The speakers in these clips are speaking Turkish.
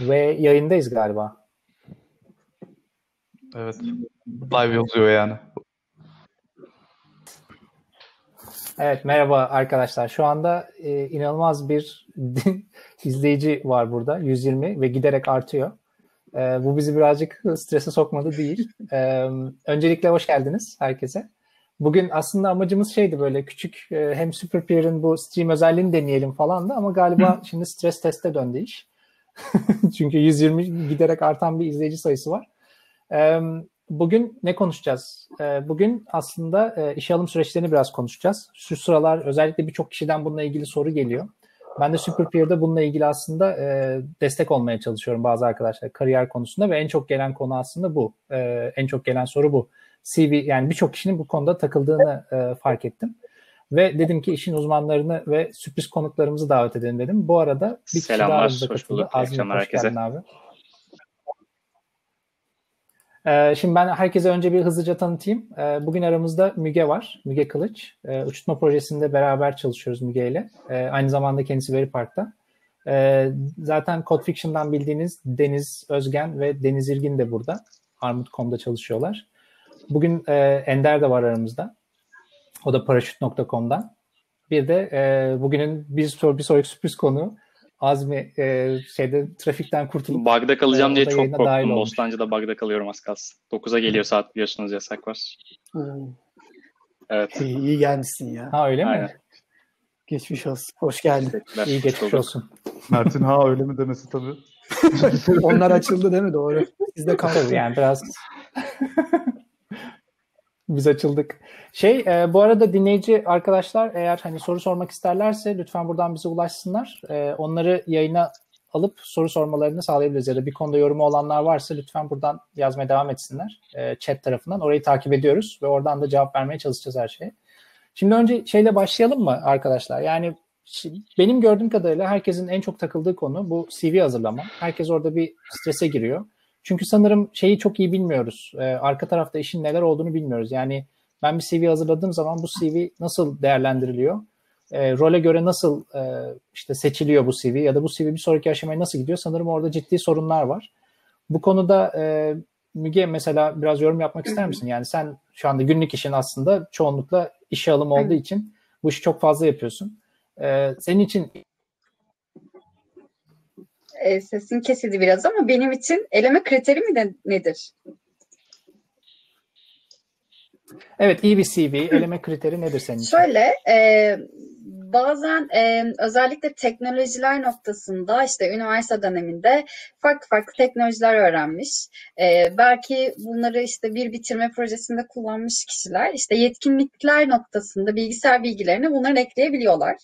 Ve yayındayız galiba. Evet. Live yazıyor yani. Evet, merhaba arkadaşlar. Şu anda inanılmaz bir izleyici var burada. 120 ve giderek artıyor. Bu bizi birazcık strese sokmadı değil. Öncelikle hoş geldiniz herkese. Bugün aslında amacımız şeydi, böyle küçük hem Superpeer'in bu stream özelliğini deneyelim falan da, ama galiba şimdi stres teste döndü iş. Çünkü 120 giderek artan bir izleyici sayısı var. Bugün ne konuşacağız? Bugün aslında işe alım süreçlerini biraz konuşacağız. Şu sıralar özellikle birçok kişiden bununla ilgili soru geliyor. Ben de Superpeer'de bununla ilgili aslında destek olmaya çalışıyorum bazı arkadaşlar kariyer konusunda ve en çok gelen konu aslında bu. En çok gelen soru bu. CV, yani birçok kişinin bu konuda takıldığını fark ettim. Ve dedim ki işin uzmanlarını ve sürpriz konuklarımızı davet edelim dedim. Bu arada bir kişi daha aramıza katıldı. Azmi, hoş geldin abi. Şimdi ben herkese önce bir hızlıca tanıtayım. Bugün aramızda Müge var. Müge Kılıç. Uçurtma projesinde beraber çalışıyoruz Müge ile. Aynı zamanda kendisi VeriPark'ta. Zaten Code Fiction'dan bildiğiniz Deniz Özgen ve Deniz İrgin de burada. Armut.com'da çalışıyorlar. Bugün Ender de var aramızda. O da paraşüt.com'dan. Bir de bugünün bir sonraki sürpriz konuğu Azmi, trafikten kurtulup Bağdat'ta kalacağım diye çok korktum. Bostancı'da Bağdat'ta kalıyorum az kalsın. 9'a geliyor saat, biliyorsunuz, yasak var. Evet. İyi gelmişsin ya. Ha, öyle mi? Aynen. Geçmiş olsun. Hoş geldin. İyi geçmiş olsun. Mert'in ha öyle mi demesi tabii. Onlar açıldı değil mi? Doğru. Biz de kaldık. Yani biraz... Biz açıldık. Bu arada dinleyici arkadaşlar eğer soru sormak isterlerse lütfen buradan bize ulaşsınlar. Onları yayına alıp soru sormalarını sağlayabiliriz. Ya da bir konuda yorumu olanlar varsa lütfen buradan yazmaya devam etsinler. Chat tarafından. Orayı takip ediyoruz ve oradan da cevap vermeye çalışacağız her şeye. Şimdi önce başlayalım mı arkadaşlar? Yani benim gördüğüm kadarıyla herkesin en çok takıldığı konu bu CV hazırlama. Herkes orada bir strese giriyor. Çünkü sanırım çok iyi bilmiyoruz. Arka tarafta işin neler olduğunu bilmiyoruz. Yani ben bir CV hazırladığım zaman bu CV nasıl değerlendiriliyor? Role göre nasıl seçiliyor bu CV? Ya da bu CV bir sonraki aşamaya nasıl gidiyor? Sanırım orada ciddi sorunlar var. Bu konuda Müge mesela biraz yorum yapmak ister misin? Yani sen şu anda günlük işin aslında çoğunlukla işe alım olduğu için bu işi çok fazla yapıyorsun. Senin için... Sesin kesildi biraz ama benim için eleme kriteri mi nedir? Evet, iyi bir CV. Eleme kriteri nedir senin için? Şöyle, bazen özellikle teknolojiler noktasında üniversite döneminde farklı farklı teknolojiler öğrenmiş. Belki bunları bir bitirme projesinde kullanmış kişiler yetkinlikler noktasında bilgisayar bilgilerini bunları ekleyebiliyorlar.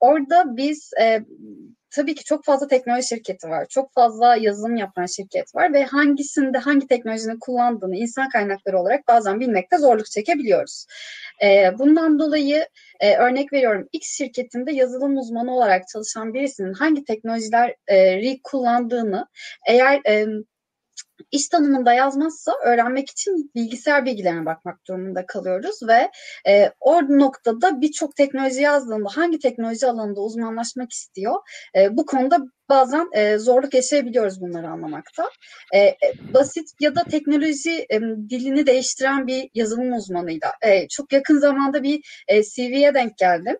Orada biz... Tabii ki çok fazla teknoloji şirketi var. Çok fazla yazılım yapan şirket var ve hangisinde hangi teknolojinin kullandığını insan kaynakları olarak bazen bilmekte zorluk çekebiliyoruz. Bundan dolayı örnek veriyorum, X şirketinde yazılım uzmanı olarak çalışan birisinin hangi teknolojileri kullandığını eğer İş tanımında yazmazsa öğrenmek için bilgisayar bilgilerine bakmak durumunda kalıyoruz ve o noktada birçok teknoloji yazdığında hangi teknoloji alanında uzmanlaşmak istiyor, bu konuda bazen zorluk yaşayabiliyoruz bunları anlamakta. Basit ya da teknoloji dilini değiştiren bir yazılım uzmanıyla. Çok yakın zamanda bir CV'ye denk geldim.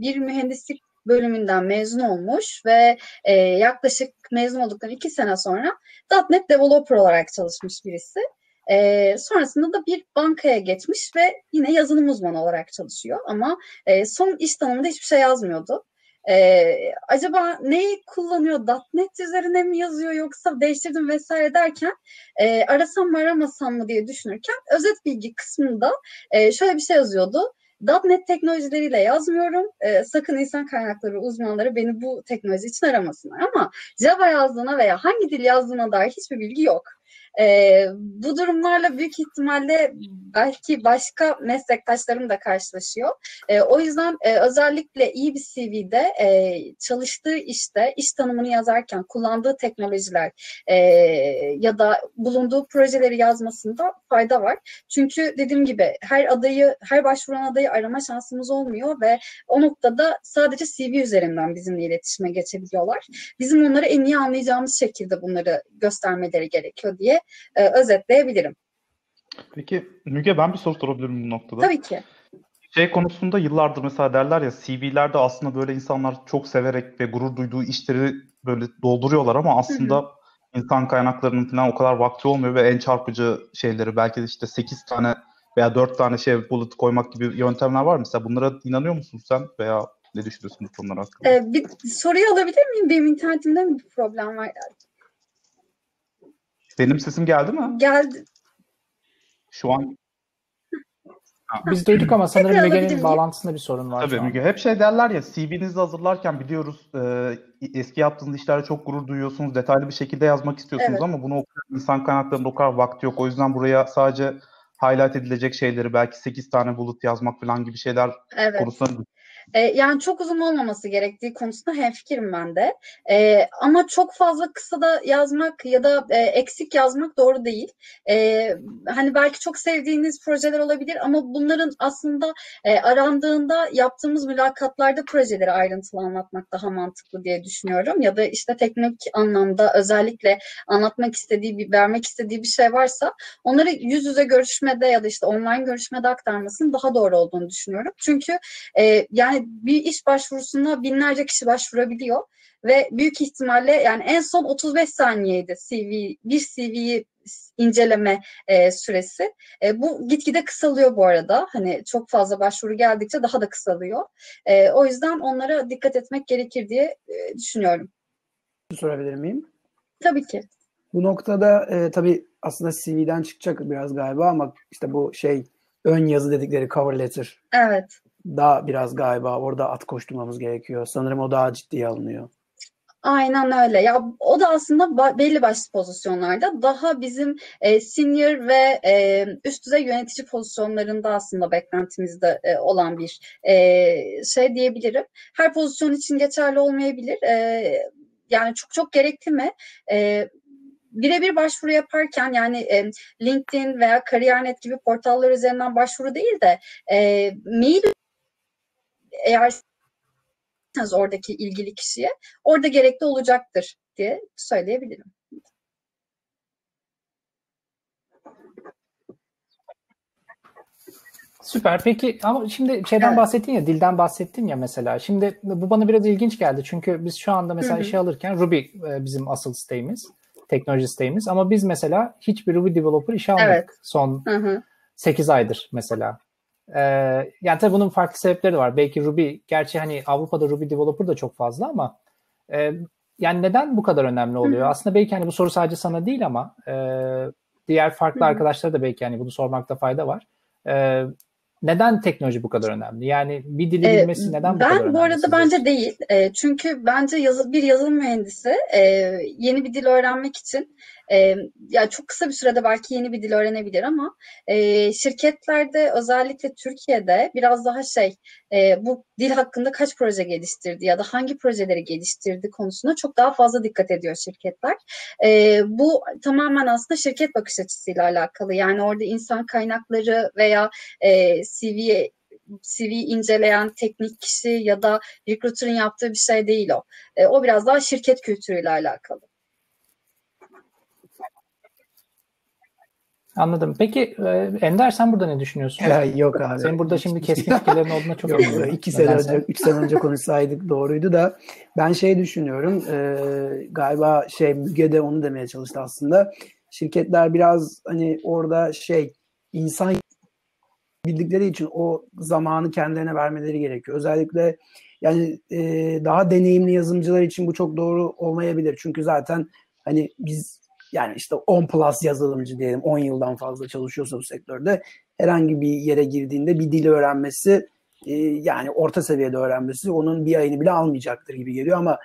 Bir mühendislik bölümünden mezun olmuş ve yaklaşık mezun olduktan 2 sene sonra .NET developer olarak çalışmış birisi. Sonrasında da bir bankaya geçmiş ve yine yazılım uzmanı olarak çalışıyor ama son iş tanımında hiçbir şey yazmıyordu. Acaba neyi kullanıyor, .NET üzerine mi yazıyor yoksa değiştirdim vesaire derken arasam mı aramasam mı diye düşünürken özet bilgi kısmında şöyle bir şey yazıyordu. .NET teknolojileriyle yazmıyorum. Sakın insan kaynakları uzmanları beni bu teknoloji için aramasınlar. Ama Java yazdığına veya hangi dil yazdığına dair hiçbir bilgi yok. Bu durumlarla büyük ihtimalle belki başka meslektaşlarım da karşılaşıyor. O yüzden özellikle iyi bir CV'de çalıştığı işte, iş tanımını yazarken kullandığı teknolojiler ya da bulunduğu projeleri yazmasında fayda var. Çünkü dediğim gibi her başvuran adayı arama şansımız olmuyor ve o noktada sadece CV üzerinden bizimle iletişime geçebiliyorlar. Bizim onları en iyi anlayacağımız şekilde bunları göstermeleri gerekiyor diye özetleyebilirim. Peki Müge, ben bir soru sorabilirim bu noktada. Tabii ki. Şey konusunda yıllardır mesela derler ya, CV'lerde aslında böyle insanlar çok severek ve gurur duyduğu işleri böyle dolduruyorlar ama aslında insan kaynaklarının falan o kadar vakti olmuyor ve en çarpıcı şeyleri belki de işte 8 tane veya 4 tane şey bullet koymak gibi yöntemler var. Mesela bunlara inanıyor musun sen veya ne düşünüyorsun bu konular hakkında? Bir soruyu alabilir miyim? Benim internetimde mi bir problem var? Benim sesim geldi mi? Geldi. Şu an... Biz duyduk ama sanırım Müge'nin bağlantısında bir sorun var. Tabii Müge. Hep şey derler ya, CV'nizi hazırlarken biliyoruz eski yaptığınız işlerde çok gurur duyuyorsunuz, detaylı bir şekilde yazmak istiyorsunuz ama bunu insan kaynaklarında o kadar vakti yok. O yüzden buraya sadece highlight edilecek şeyleri, belki 8 tane bullet yazmak falan gibi şeyler konusunda... Yani çok uzun olmaması gerektiği konusunda hemfikirim ben de. Ama çok fazla kısa da yazmak ya da eksik yazmak doğru değil. Hani belki çok sevdiğiniz projeler olabilir ama bunların aslında arandığında yaptığımız mülakatlarda projeleri ayrıntılı anlatmak daha mantıklı diye düşünüyorum. Ya da işte teknik anlamda özellikle anlatmak istediği, vermek istediği bir şey varsa onları yüz yüze görüşmede ya da işte online görüşmede aktarmasının daha doğru olduğunu düşünüyorum. Çünkü yani bir iş başvurusuna binlerce kişi başvurabiliyor ve büyük ihtimalle yani en son 35 saniyeydi bir CV'yi inceleme süresi. Bu gitgide kısalıyor bu arada. Hani çok fazla başvuru geldikçe daha da kısalıyor. O yüzden onlara dikkat etmek gerekir diye düşünüyorum. Sorabilir miyim? Tabii ki. Bu noktada tabii aslında CV'den çıkacak biraz galiba ama işte bu şey ön yazı dedikleri cover letter. Evet. Daha biraz galiba orada at koşturmamız gerekiyor. Sanırım o daha ciddiye alınıyor. Aynen öyle. Ya o da aslında belli başlı pozisyonlarda daha bizim senior ve üst düzey yönetici pozisyonlarında aslında beklentimizde olan bir şey diyebilirim. Her pozisyon için geçerli olmayabilir. Yani çok çok gerekli mi? Birebir başvuru yaparken yani LinkedIn veya Kariyer.net gibi portallar üzerinden başvuru değil de mail, eğer oradaki ilgili kişiye orada gerekli olacaktır diye söyleyebilirim. Süper. Peki ama şimdi şeyden bahsettin ya, dilden bahsettin ya mesela. Şimdi bu bana biraz ilginç geldi. Çünkü biz şu anda mesela işe alırken Ruby bizim asıl sitemiz, teknoloji sitemiz. Ama biz mesela hiçbir Ruby developer işe almadık son 8 aydır mesela. Yani tabii bunun farklı sebepleri var. Belki Ruby, gerçi hani Avrupa'da Ruby developer da çok fazla ama yani neden bu kadar önemli oluyor? Aslında belki hani bu soru sadece sana değil ama diğer farklı arkadaşlara da belki hani bunu sormakta fayda var. Neden teknoloji bu kadar önemli? Yani bir dili bilmesi neden bu kadar önemli? Ben bu arada bence değil. Çünkü bence bir yazılım mühendisi yeni bir dil öğrenmek için yani çok kısa bir sürede belki yeni bir dil öğrenebilir ama şirketlerde özellikle Türkiye'de biraz daha bu dil hakkında kaç proje geliştirdi ya da hangi projeleri geliştirdi konusuna çok daha fazla dikkat ediyor şirketler. Bu tamamen aslında şirket bakış açısıyla alakalı. Yani orada insan kaynakları veya CV inceleyen teknik kişi ya da recruiter'ın yaptığı bir şey değil o. O biraz daha şirket kültürüyle alakalı. Anladım. Peki Ender, sen burada ne düşünüyorsun? Yok abi. Senin burada şimdi keskin fikirlerin olduğuna çok üzüldüm. 2 sene önce, 3 sene önce konuşsaydık doğruydu da ben şey düşünüyorum. Galiba Müge de onu demeye çalıştı aslında. Şirketler biraz hani orada insan bildikleri için o zamanı kendilerine vermeleri gerekiyor. Özellikle yani daha deneyimli yazılımcılar için bu çok doğru olmayabilir. Çünkü zaten hani biz yani işte 10 plus yazılımcı diyelim, 10 yıldan fazla çalışıyorsa bu sektörde herhangi bir yere girdiğinde bir dili öğrenmesi yani orta seviyede öğrenmesi onun bir ayını bile almayacaktır gibi geliyor ama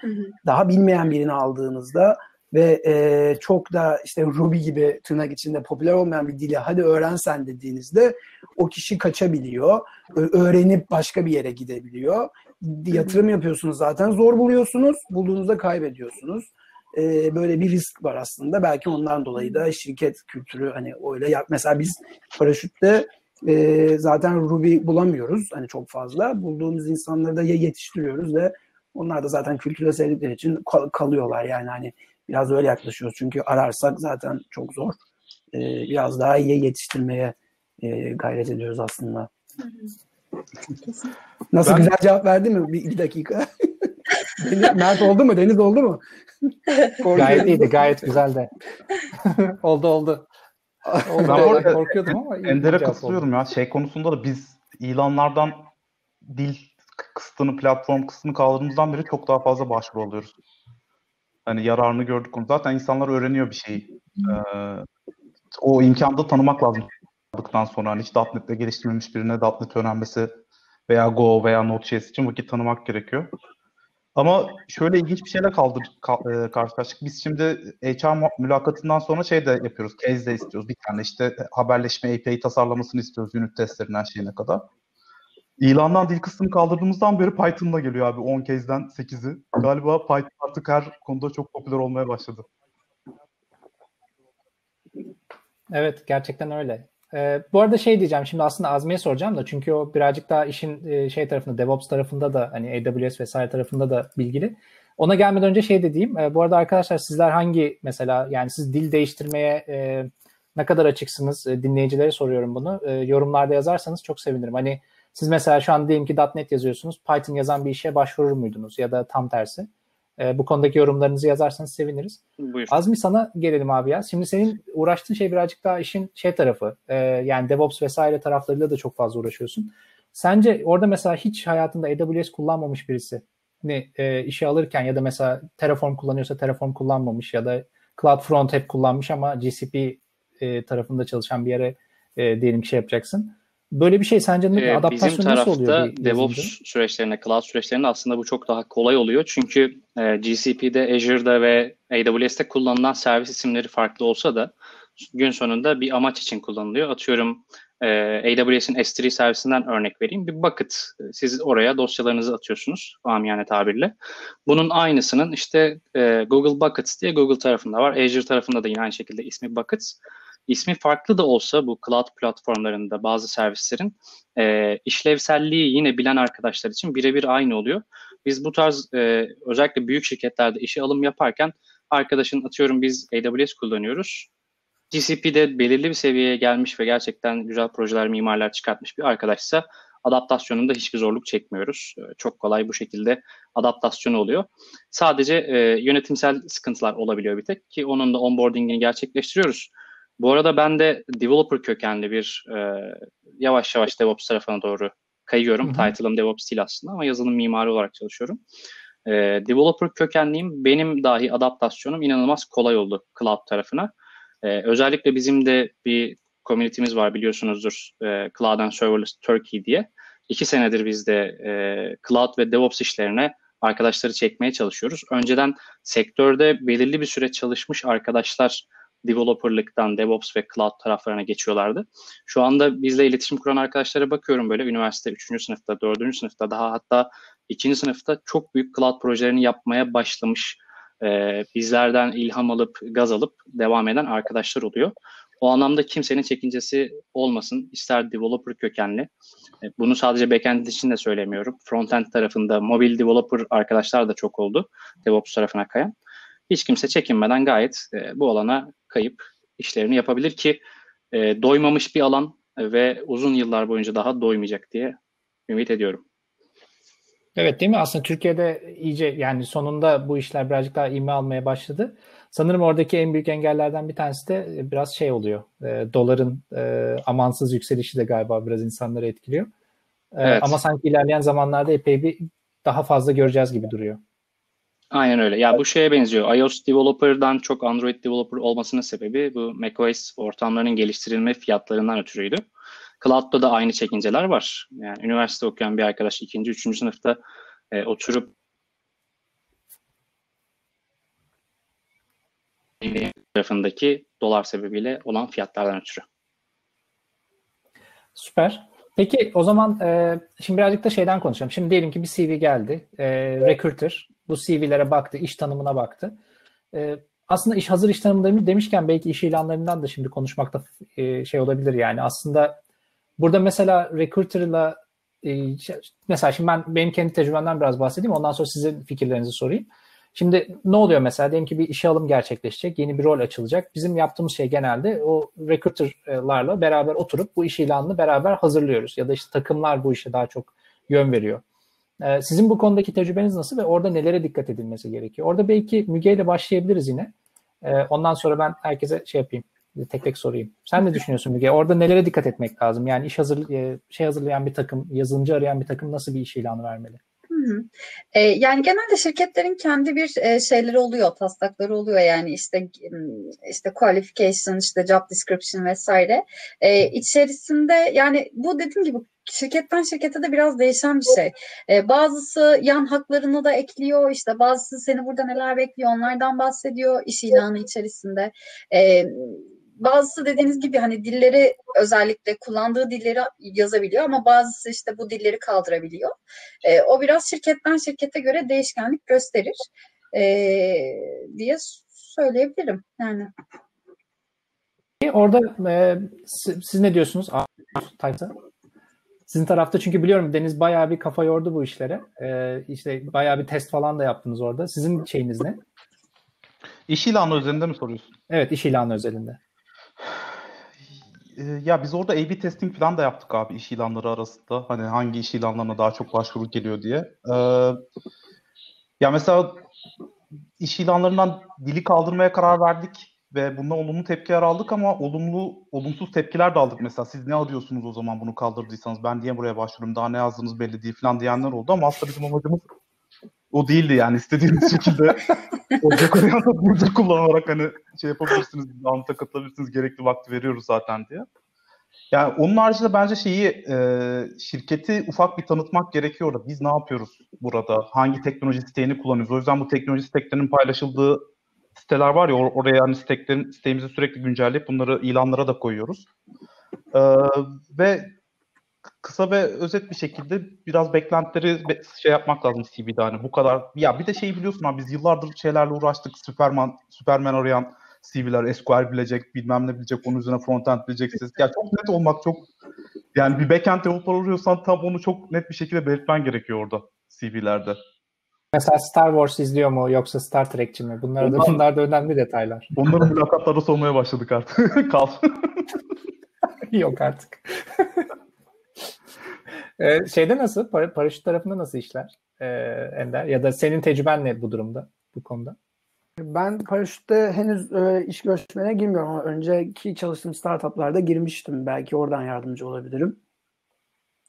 daha bilmeyen birini aldığınızda ve çok da işte Ruby gibi tırnak içinde popüler olmayan bir dili hadi öğrensen dediğinizde o kişi kaçabiliyor, öğrenip başka bir yere gidebiliyor. Yatırım yapıyorsunuz zaten, zor buluyorsunuz, bulduğunuzda kaybediyorsunuz. Böyle bir risk var aslında. Belki ondan dolayı da şirket kültürü hani öyle yap. Mesela biz paraşütte zaten Ruby bulamıyoruz hani çok fazla. Bulduğumuz insanları da yetiştiriyoruz ve onlar da zaten kültürle sevdikleri için kalıyorlar yani hani biraz öyle yaklaşıyoruz. Çünkü ararsak zaten çok zor. Biraz daha iyi yetiştirmeye gayret ediyoruz aslında. Nasıl güzel cevap verdi mi? Bir iki dakika. Mert oldu mu? Deniz oldu mu? Gayet iyiydi. Gayet güzeldi. Oldu. Ben korkuyordum ama. Ender'e katılıyorum oldu. Ya. Şey konusunda da biz ilanlardan dil kısmını, platform kısmını kaldırdığımızdan beri çok daha fazla başvuru alıyoruz. Hani yararını gördük onu. Zaten insanlar öğreniyor bir şeyi. O imkanı da tanımak lazım. Aldıktan sonra hani hiç .NET'le geliştirilmemiş birine .NET öğrenmesi veya Go veya Node.js için vakit tanımak gerekiyor. Ama şöyle ilginç bir şeyle karşılaştık. Biz şimdi HR mülakatından sonra şey de yapıyoruz. Case de istiyoruz. Bir tane işte haberleşme API tasarlamasını istiyoruz. Unit testlerinden şeyine kadar. İlandan dil kısmını kaldırdığımızdan beri Python'la geliyor abi. 10 case'den 8'i. Galiba Python artık her konuda çok popüler olmaya başladı. Evet, gerçekten öyle. Bu arada şey diyeceğim, şimdi aslında Azmi'ye soracağım da çünkü o birazcık daha işin şey tarafında, DevOps tarafında da hani AWS vesaire tarafında da bilgili. Ona gelmeden önce şey de diyeyim. Bu arada arkadaşlar sizler hangi mesela yani siz dil değiştirmeye ne kadar açıksınız? Dinleyicilere soruyorum bunu. Yorumlarda yazarsanız çok sevinirim. Hani siz mesela şu an diyelim ki .NET yazıyorsunuz. Python yazan bir işe başvurur muydunuz ya da tam tersi? Bu konudaki yorumlarınızı yazarsanız seviniriz. Buyur. Azmi, sana gelelim abi ya. Şimdi senin uğraştığın şey birazcık daha işin şey tarafı. Yani DevOps vesaire taraflarıyla da çok fazla uğraşıyorsun. Sence orada mesela hiç hayatında AWS kullanmamış birisini işe alırken ya da mesela Terraform kullanıyorsa Terraform kullanmamış ya da CloudFront hep kullanmış ama GCP tarafında çalışan bir yere diyelim ki şey yapacaksın. Böyle bir şey sence adaptasyon nasıl oluyor? Bizim tarafta DevOps süreçlerine, cloud süreçlerine aslında bu çok daha kolay oluyor. Çünkü GCP'de, Azure'da ve AWS'te kullanılan servis isimleri farklı olsa da gün sonunda bir amaç için kullanılıyor. Atıyorum AWS'in S3 servisinden örnek vereyim. Bir bucket. Siz oraya dosyalarınızı atıyorsunuz amiyane tabirle. Bunun aynısının işte Google Buckets diye Google tarafında var. Azure tarafında da yine aynı şekilde ismi Buckets. İsmi farklı da olsa bu cloud platformlarında bazı servislerin işlevselliği yine bilen arkadaşlar için birebir aynı oluyor. Biz bu tarz özellikle büyük şirketlerde işe alım yaparken arkadaşın atıyorum biz AWS kullanıyoruz. GCP'de belirli bir seviyeye gelmiş ve gerçekten güzel projeler, mimarlar çıkartmış bir arkadaşsa adaptasyonunda hiçbir zorluk çekmiyoruz. Çok kolay bu şekilde adaptasyonu oluyor. Sadece yönetimsel sıkıntılar olabiliyor bir tek ki onun da onboarding'ini gerçekleştiriyoruz. Bu arada ben de developer kökenli bir yavaş yavaş DevOps tarafına doğru kayıyorum. Hı-hı. Title'ım DevOps değil aslında ama yazılım mimarı olarak çalışıyorum. Developer kökenliyim. Benim dahi adaptasyonum inanılmaz kolay oldu cloud tarafına. Özellikle bizim de bir community'miz var biliyorsunuzdur. Cloud and Serverless Turkey diye. 2 senedir biz de cloud ve DevOps işlerine arkadaşları çekmeye çalışıyoruz. Önceden sektörde belirli bir süre çalışmış arkadaşlar developerlıktan DevOps ve Cloud taraflarına geçiyorlardı. Şu anda bizle iletişim kuran arkadaşlara bakıyorum böyle üniversite 3. sınıfta, 4. sınıfta daha hatta 2. sınıfta çok büyük Cloud projelerini yapmaya başlamış bizlerden ilham alıp gaz alıp devam eden arkadaşlar oluyor. O anlamda kimsenin çekincesi olmasın. İster developer kökenli. Bunu sadece backend için de söylemiyorum. Frontend tarafında mobil developer arkadaşlar da çok oldu. DevOps tarafına kayan. Hiç kimse çekinmeden gayet bu alana kayıp işlerini yapabilir ki doymamış bir alan ve uzun yıllar boyunca daha doymayacak diye ümit ediyorum. Evet, değil mi? Aslında Türkiye'de iyice yani sonunda bu işler birazcık daha ivme almaya başladı. Sanırım oradaki en büyük engellerden bir tanesi de biraz şey oluyor. Doların amansız yükselişi de galiba biraz insanları etkiliyor. Evet. Ama sanki ilerleyen zamanlarda epey bir daha fazla göreceğiz gibi duruyor. Aynen öyle. Ya bu şeye benziyor. iOS developer'dan çok Android developer olmasının sebebi bu macOS ortamlarının geliştirilme fiyatlarından ötürüydü. Cloud'da da aynı çekinceler var. Yani üniversite okuyan bir arkadaş 2. 3. sınıfta oturup tarafındaki dolar sebebiyle olan fiyatlardan ötürü. Süper. Peki o zaman şimdi birazcık da şeyden konuşalım. Şimdi diyelim ki bir CV geldi. Recruiter bu CV'lere baktı, iş tanımına baktı. Aslında hazır iş tanımı demişken belki iş ilanlarından da şimdi konuşmakta şey olabilir yani. Aslında burada mesela recruiter'la mesela şimdi benim kendi tecrübemden biraz bahsedeyim. Ondan sonra sizin fikirlerinizi sorayım. Şimdi ne oluyor mesela? Diyelim ki bir işe alım gerçekleşecek, yeni bir rol açılacak. Bizim yaptığımız şey genelde o recruiter'larla beraber oturup bu iş ilanını beraber hazırlıyoruz. Ya da işte takımlar bu işe daha çok yön veriyor. Sizin bu konudaki tecrübeniz nasıl ve orada nelere dikkat edilmesi gerekiyor? Orada belki Müge ile başlayabiliriz yine. Ondan sonra ben herkese şey yapayım, tek tek sorayım. Sen ne düşünüyorsun Müge? Orada nelere dikkat etmek lazım? Yani iş hazırlayan bir takım, yazılımcı arayan bir takım nasıl bir iş ilanı vermeli? Yani genelde şirketlerin kendi bir şeyleri oluyor, taslakları oluyor yani işte qualification, işte job description vesaire içerisinde yani bu dediğim gibi şirketten şirkete de biraz değişen bir şey. Bazısı yan haklarını da ekliyor, işte bazısı seni burada neler bekliyor onlardan bahsediyor iş ilanı içerisinde. Bazısı dediğiniz gibi hani dilleri özellikle kullandığı dilleri yazabiliyor ama bazısı işte bu dilleri kaldırabiliyor. O biraz şirketten şirkete göre değişkenlik gösterir diye söyleyebilirim yani. Orada siz ne diyorsunuz? Sizin tarafta çünkü biliyorum Deniz bayağı bir kafa yordu bu işlere. İşte bayağı bir test falan da yaptınız orada. Sizin şeyiniz ne? İş ilanı özelinde mi soruyorsun? Evet, iş ilanı özelinde. Ya biz orada A/B testing falan da yaptık abi iş ilanları arasında. Hani hangi iş ilanlarına daha çok başvuru geliyor diye. Ya mesela iş ilanlarından dili kaldırmaya karar verdik ve bundan olumlu tepkiler aldık ama olumsuz tepkiler de aldık mesela. Siz ne arıyorsunuz o zaman bunu kaldırdıysanız? Ben niye buraya başvuruyorum? Daha ne yazdığınız belli değil falan diyenler oldu ama aslında bizim amacımız o değildi yani istediğiniz şekilde olacak oraya da burada kullanarak hani şey yapabilirsiniz, anıta katılabilirsiniz, gerekli vakti veriyoruz zaten diye. Yani onun haricinde bence şirketi ufak bir tanıtmak gerekiyor da biz ne yapıyoruz burada, hangi teknoloji siteğini kullanıyoruz. O yüzden bu teknoloji steklerinin paylaşıldığı siteler var ya oraya yani sitemizi sürekli güncelleyip bunları ilanlara da koyuyoruz. Ve kısa ve özet bir şekilde biraz beklentileri şey yapmak lazım CV'de hani bu kadar. Ya bir de şey biliyorsun abi biz yıllardır şeylerle uğraştık. Superman arayan CV'ler, SQL bilecek, bilmem ne bilecek, onun üzerine frontend bileceksiniz. Ya çok net olmak çok yani bir backend developer oluyorsan tam onu çok net bir şekilde belirtmen gerekiyor orada CV'lerde. Mesela Star Wars izliyor mu yoksa Star Trek'çi mi? Bunlar da önemli detaylar. Onların mülakatları sormaya başladık artık. Kal. Yok artık. Şeyde nasıl? Paraşüt tarafında nasıl işler Ender? Ya da senin tecrüben ne bu durumda, bu konuda? Ben paraşütte henüz iş görüşmelerine girmiyorum ama önceki çalıştığım startuplarda girmiştim. Belki oradan yardımcı olabilirim.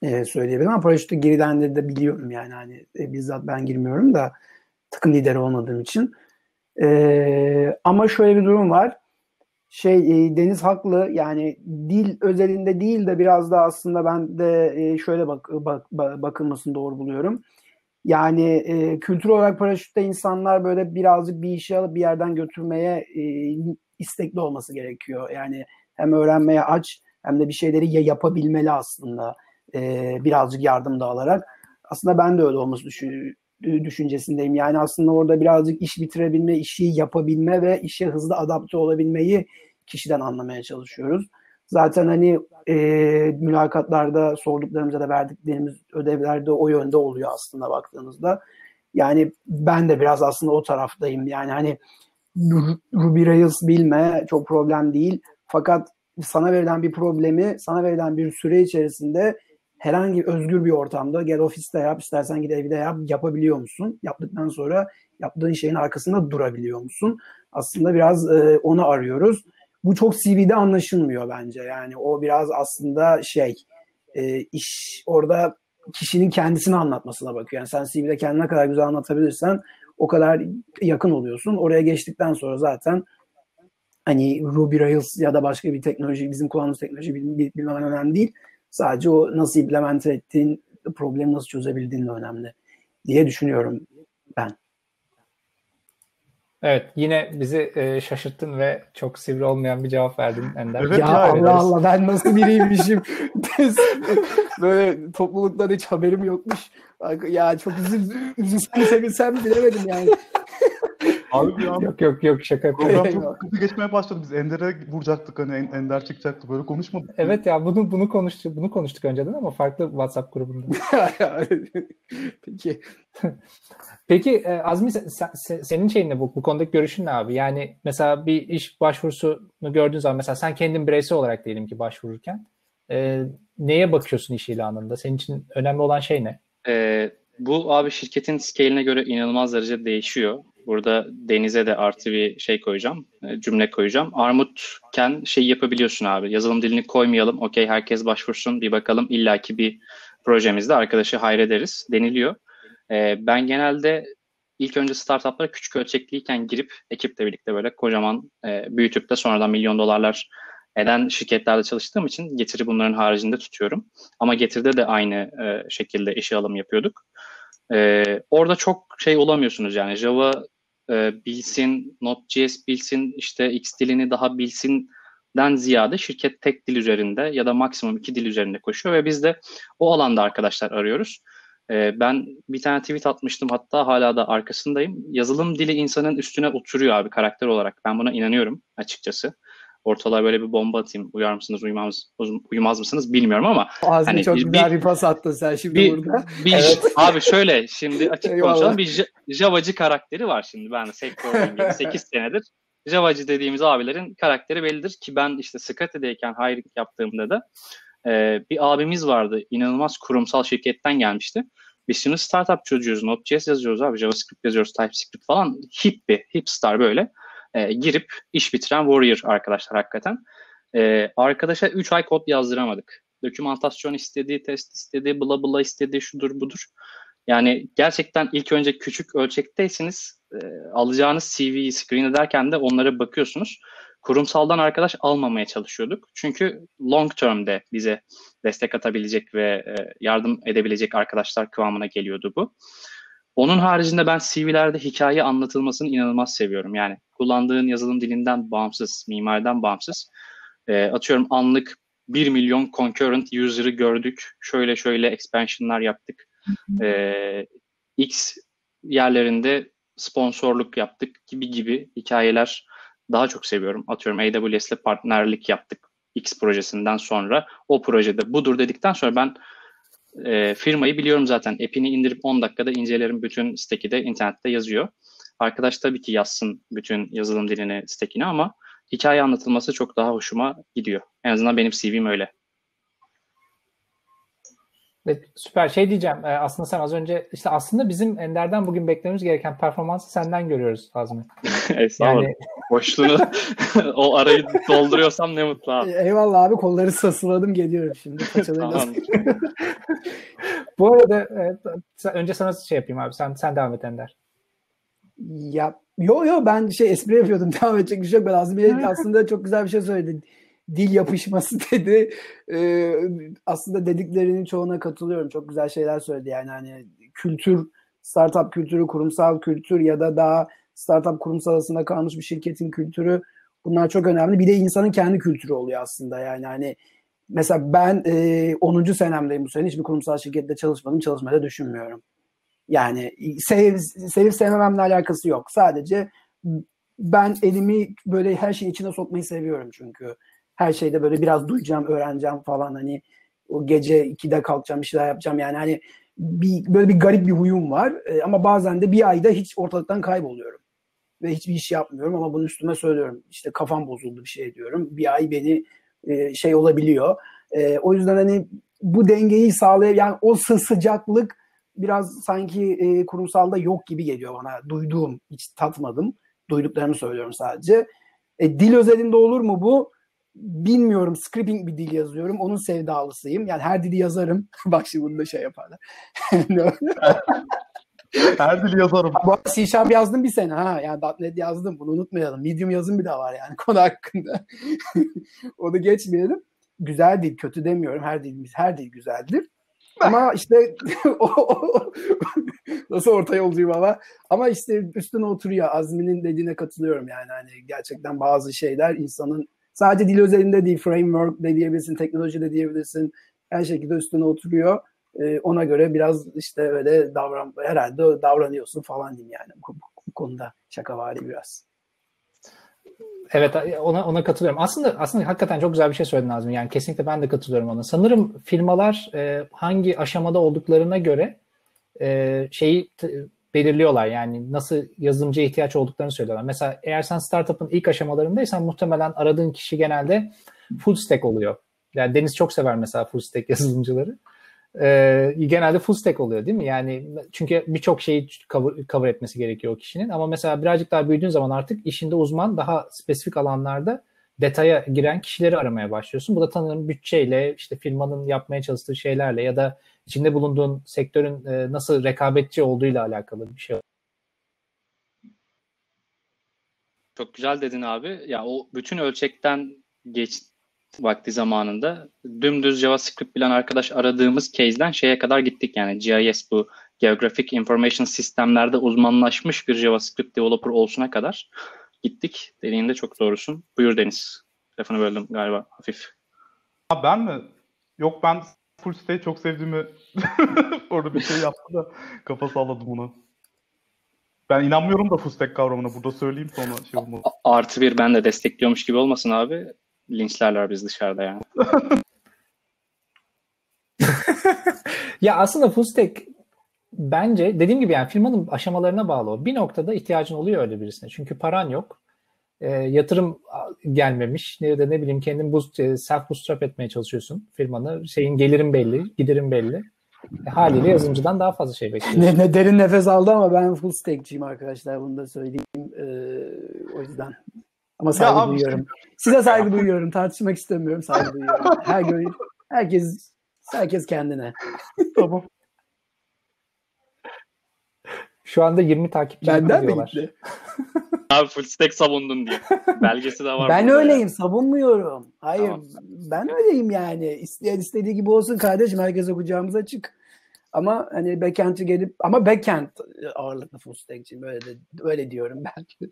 Söyleyebilirim ama paraşütte girilenleri de biliyorum yani. Hani, bizzat ben girmiyorum da takım lideri olmadığım için. Ama şöyle bir durum var. Deniz haklı yani dil özelinde değil de biraz da aslında ben de şöyle bakılmasını doğru buluyorum. Yani kültür olarak paraşütte insanlar böyle birazcık bir işe alıp bir yerden götürmeye istekli olması gerekiyor. Yani hem öğrenmeye aç hem de bir şeyleri yapabilmeli aslında birazcık yardım da alarak. Aslında ben de öyle olması düşüncesindeyim. Yani aslında orada birazcık iş bitirebilme, işi yapabilme ve işe hızlı adapte olabilmeyi kişiden anlamaya çalışıyoruz. Zaten hani mülakatlarda sorduklarımıza da verdiklerimiz ödevlerde o yönde oluyor aslında baktığınızda. Yani ben de biraz aslında o taraftayım. Yani hani Ruby Rails bilme çok problem değil. Fakat sana verilen bir süre içerisinde herhangi özgür bir ortamda gel ofiste yap, istersen git evde yap, yapabiliyor musun? Yaptıktan sonra yaptığın şeyin arkasında durabiliyor musun? Aslında biraz onu arıyoruz. Bu çok CV'de anlaşılmıyor bence. Yani o biraz aslında iş orada kişinin kendisini anlatmasına bakıyor. Yani sen CV'de kendini ne kadar güzel anlatabilirsen o kadar yakın oluyorsun. Oraya geçtikten sonra zaten hani Ruby Rails ya da başka bir teknoloji, bizim kullandığımız teknoloji bilmem önemli değil. Sadece o nasıl implement ettiğin, problemi nasıl çözebildiğin önemli diye düşünüyorum ben. Evet, yine bizi şaşırttın ve çok sivri olmayan bir cevap verdin Ender. Evet, ya Allah Allah, ben nasıl biriymişim? Böyle topluluktan hiç haberim yokmuş. Ya çok üzülsem sevinsem bilemedim yani. Abi yok şaka. Program çok geçmeye başladı, biz Ender'e vuracaktık, hani Ender çıkacaktı, böyle konuşmadık. Evet ya, bunu konuştuk önceden ama farklı WhatsApp grubunda. Peki. Peki Azmi, senin şeyin ne, bu konudaki görüşün ne abi? Yani mesela bir iş başvurusunu gördüğün zaman, mesela sen kendin bireysel olarak diyelim ki başvururken neye bakıyorsun iş ilanında? Senin için önemli olan şey ne? Bu abi şirketin scale'ine göre inanılmaz derecede değişiyor. Burada Deniz'e de artı bir şey koyacağım, cümle koyacağım. Armutken şey yapabiliyorsun abi, yazılım dilini koymayalım, okey herkes başvursun, bir bakalım illaki bir projemizde arkadaşı hayrederiz deniliyor. Ben genelde ilk önce startuplara küçük ölçekliyken girip ekiple birlikte böyle kocaman büyütüp de sonradan milyon dolarlar eden şirketlerde çalıştığım için Getir'i bunların haricinde tutuyorum. Ama Getir'de de aynı şekilde işe alım yapıyorduk. Orada çok şey olamıyorsunuz yani, Java bilsin, Node.js bilsin, işte X dilini daha bilsinden ziyade şirket tek dil üzerinde ya da maksimum 2 dil üzerinde koşuyor ve biz de o alanda arkadaşlar arıyoruz. Ben bir tane tweet atmıştım, hatta hala da arkasındayım. Yazılım dili insanın üstüne oturuyor abi karakter olarak. Ben buna inanıyorum açıkçası. Ortalığa böyle bir bomba atayım. Uyar mısınız, uymaz mısınız bilmiyorum ama. Azmi hani çok güzel bir pas attın sen şimdi burada. Evet. Abi şöyle, şimdi açık konuşalım. Bir Javacı karakteri var şimdi. Ben sektörde 8 senedir. Javacı dediğimiz abilerin karakteri bellidir ki ben işte Scotty'deyken hiring yaptığımda da bir abimiz vardı. İnanılmaz kurumsal şirketten gelmişti. Biz şimdi startup çocuğuyuz. Node.js yazıyoruz abi. JavaScript yazıyoruz. TypeScript falan. Hipster böyle. Girip iş bitiren warrior arkadaşlar hakikaten. Arkadaşa 3 ay kod yazdıramadık. Dokümantasyon istediği, test istediği, bla bla istediği, şudur budur. Yani gerçekten ilk önce küçük ölçekteyseniz alacağınız CV'yi screen ederken de onlara bakıyorsunuz. Kurumsaldan arkadaş almamaya çalışıyorduk. Çünkü long term'de bize destek atabilecek ve yardım edebilecek arkadaşlar kıvamına geliyordu bu. Onun haricinde ben CV'lerde hikaye anlatılmasını inanılmaz seviyorum. Yani kullandığın yazılım dilinden bağımsız, mimariden bağımsız. Atıyorum anlık 1 milyon concurrent user'ı gördük. Şöyle expansion'lar yaptık. X yerlerinde sponsorluk yaptık gibi hikayeler daha çok seviyorum. Atıyorum AWS'le partnerlik yaptık X projesinden sonra. O projede budur dedikten sonra ben firmayı biliyorum zaten. App'ini indirip 10 dakikada incelerim. Bütün stack'i de internette yazıyor. Arkadaş tabii ki yazsın bütün yazılım dilini, stack'ini ama hikaye anlatılması çok daha hoşuma gidiyor. En azından benim CV'm öyle. Evet, süper. Şey diyeceğim. Aslında sen az önce işte aslında bizim Ender'den bugün beklememiz gereken performansı senden görüyoruz Azmi. Yani boşluğunu o arayı dolduruyorsam ne mutlu abi. Eyvallah abi, kolları sasıladım, geliyorum şimdi. Tamam. Bu arada önce sana şey yapayım abi. Sen devam et Ender. Ya yo ben espri yapıyordum. Devam edecek bir şey yok. Ben Azmi'ye aslında çok güzel bir şey söyledin. Dil yapışması dedi. Aslında dediklerinin çoğuna katılıyorum. Çok güzel şeyler söyledi. Yani hani kültür, startup kültürü, kurumsal kültür ya da daha startup kurumsal arasında kalmış bir şirketin kültürü, bunlar çok önemli. Bir de insanın kendi kültürü oluyor aslında. Yani hani mesela ben 10. senemdeyim bu sene. Hiçbir kurumsal şirkette çalışmadım. Çalışmayı da düşünmüyorum. Yani sevip sevmememle alakası yok. Sadece ben elimi böyle her şeyin içine sokmayı seviyorum çünkü. Her şeyde böyle biraz duyacağım, öğreneceğim falan, hani o gece 2'de kalkacağım, bir şeyler yapacağım. Yani hani böyle bir garip bir huyum var ama bazen de bir ayda hiç ortalıktan kayboluyorum. Ve hiçbir iş yapmıyorum ama bunun üstüme söylüyorum. İşte kafam bozuldu, bir şey diyorum. Bir ay beni şey olabiliyor. O yüzden hani bu dengeyi sağlayabiliyor. Yani o sıcaklık biraz sanki kurumsalda yok gibi geliyor bana. Duyduğum, hiç tatmadım. Duyduklarımı söylüyorum sadece. Dil özelinde olur mu bu? Bilmiyorum, scripting bir dil yazıyorum. Onun sevdalısıyım. Yani her dili yazarım. Bak şimdi bunu da şey yaparlar. Her dili yazarım. C# yazdım bir sene. Yani .NET yazdım. Bunu unutmayalım. Medium yazım bir daha var yani konu hakkında. Onu geçmeyelim. Güzel dil, kötü demiyorum. Her dil güzeldir. Ama işte nasıl orta yolcuyum ama işte üstüne oturuyor. Azmi'nin dediğine katılıyorum yani. Hani gerçekten bazı şeyler insanın sadece dil özelinde değil, framework de diyebilirsin, teknoloji de diyebilirsin. Her şekilde üstüne oturuyor. Ona göre biraz işte böyle davranıyorsun falan diyeyim yani bu konuda. Şakavari biraz. Evet, ona katılıyorum. Aslında hakikaten çok güzel bir şey söyledin Azmi. Yani kesinlikle ben de katılıyorum ona. Sanırım firmalar hangi aşamada olduklarına göre şeyi belirliyorlar. Yani nasıl yazılımcıya ihtiyaç olduklarını söylüyorlar. Mesela eğer sen startup'ın ilk aşamalarındaysan muhtemelen aradığın kişi genelde full stack oluyor. Yani Deniz çok sever mesela full stack yazılımcıları. Genelde full stack oluyor değil mi? Yani çünkü birçok şeyi cover etmesi gerekiyor o kişinin. Ama mesela birazcık daha büyüdüğün zaman artık işinde uzman, daha spesifik alanlarda detaya giren kişileri aramaya başlıyorsun. Bu da tanırım bütçeyle, işte firmanın yapmaya çalıştığı şeylerle ya da içinde bulunduğun sektörün nasıl rekabetçi olduğuyla alakalı bir şey. Çok güzel dedin abi. Ya o bütün ölçekten vakti zamanında dümdüz JavaScript bilen arkadaş aradığımız case'den şeye kadar gittik yani GIS, bu Geographic Information System'lerde uzmanlaşmış bir JavaScript developer olsuna kadar gittik. Dediğinde çok doğrusun. Buyur Deniz. Lafını böldüm galiba hafif. Abi ben mi? Yok, ben full stack'i çok sevdiğimi orada bir şey yaptı da kafa salladım buna. Ben inanmıyorum da full stack kavramına. Burada söyleyeyim sonra şey olmaz. Artı bir ben de destekliyormuş gibi olmasın abi. Linçlerler biz dışarıda yani. Ya aslında full stack bence dediğim gibi yani firmanın aşamalarına bağlı. Bir noktada ihtiyacın oluyor öyle birisine. Çünkü paran yok. Yatırım gelmemiş. Ne bileyim kendin self bootstrap etmeye çalışıyorsun firmanı. Şeyin gelirin belli, giderin belli. Haliyle yazılımcıdan daha fazla şey bekliyorsun. Ne derin nefes aldı ama ben full stack'ciyim arkadaşlar. Bunu da söyleyeyim. O yüzden. Ama saygı duyuyorum. Size saygı duyuyorum. Tartışmak istemiyorum. Saygı duyuyorum. Herkes kendine. Tamam. Şu anda 20 takipçi diyorlar. Benden mi gitti? Abi full stack savundun diye. Belgesi de var. Ben öyleyim. Yani. Savunmuyorum. Hayır. Tamam. Ben öyleyim yani. İsteyen istediği gibi olsun kardeşim. Herkese kucağımız açık. Ama hani backend'i gelip backend ağırlıklı full stack'ciyim. Öyle diyorum belki.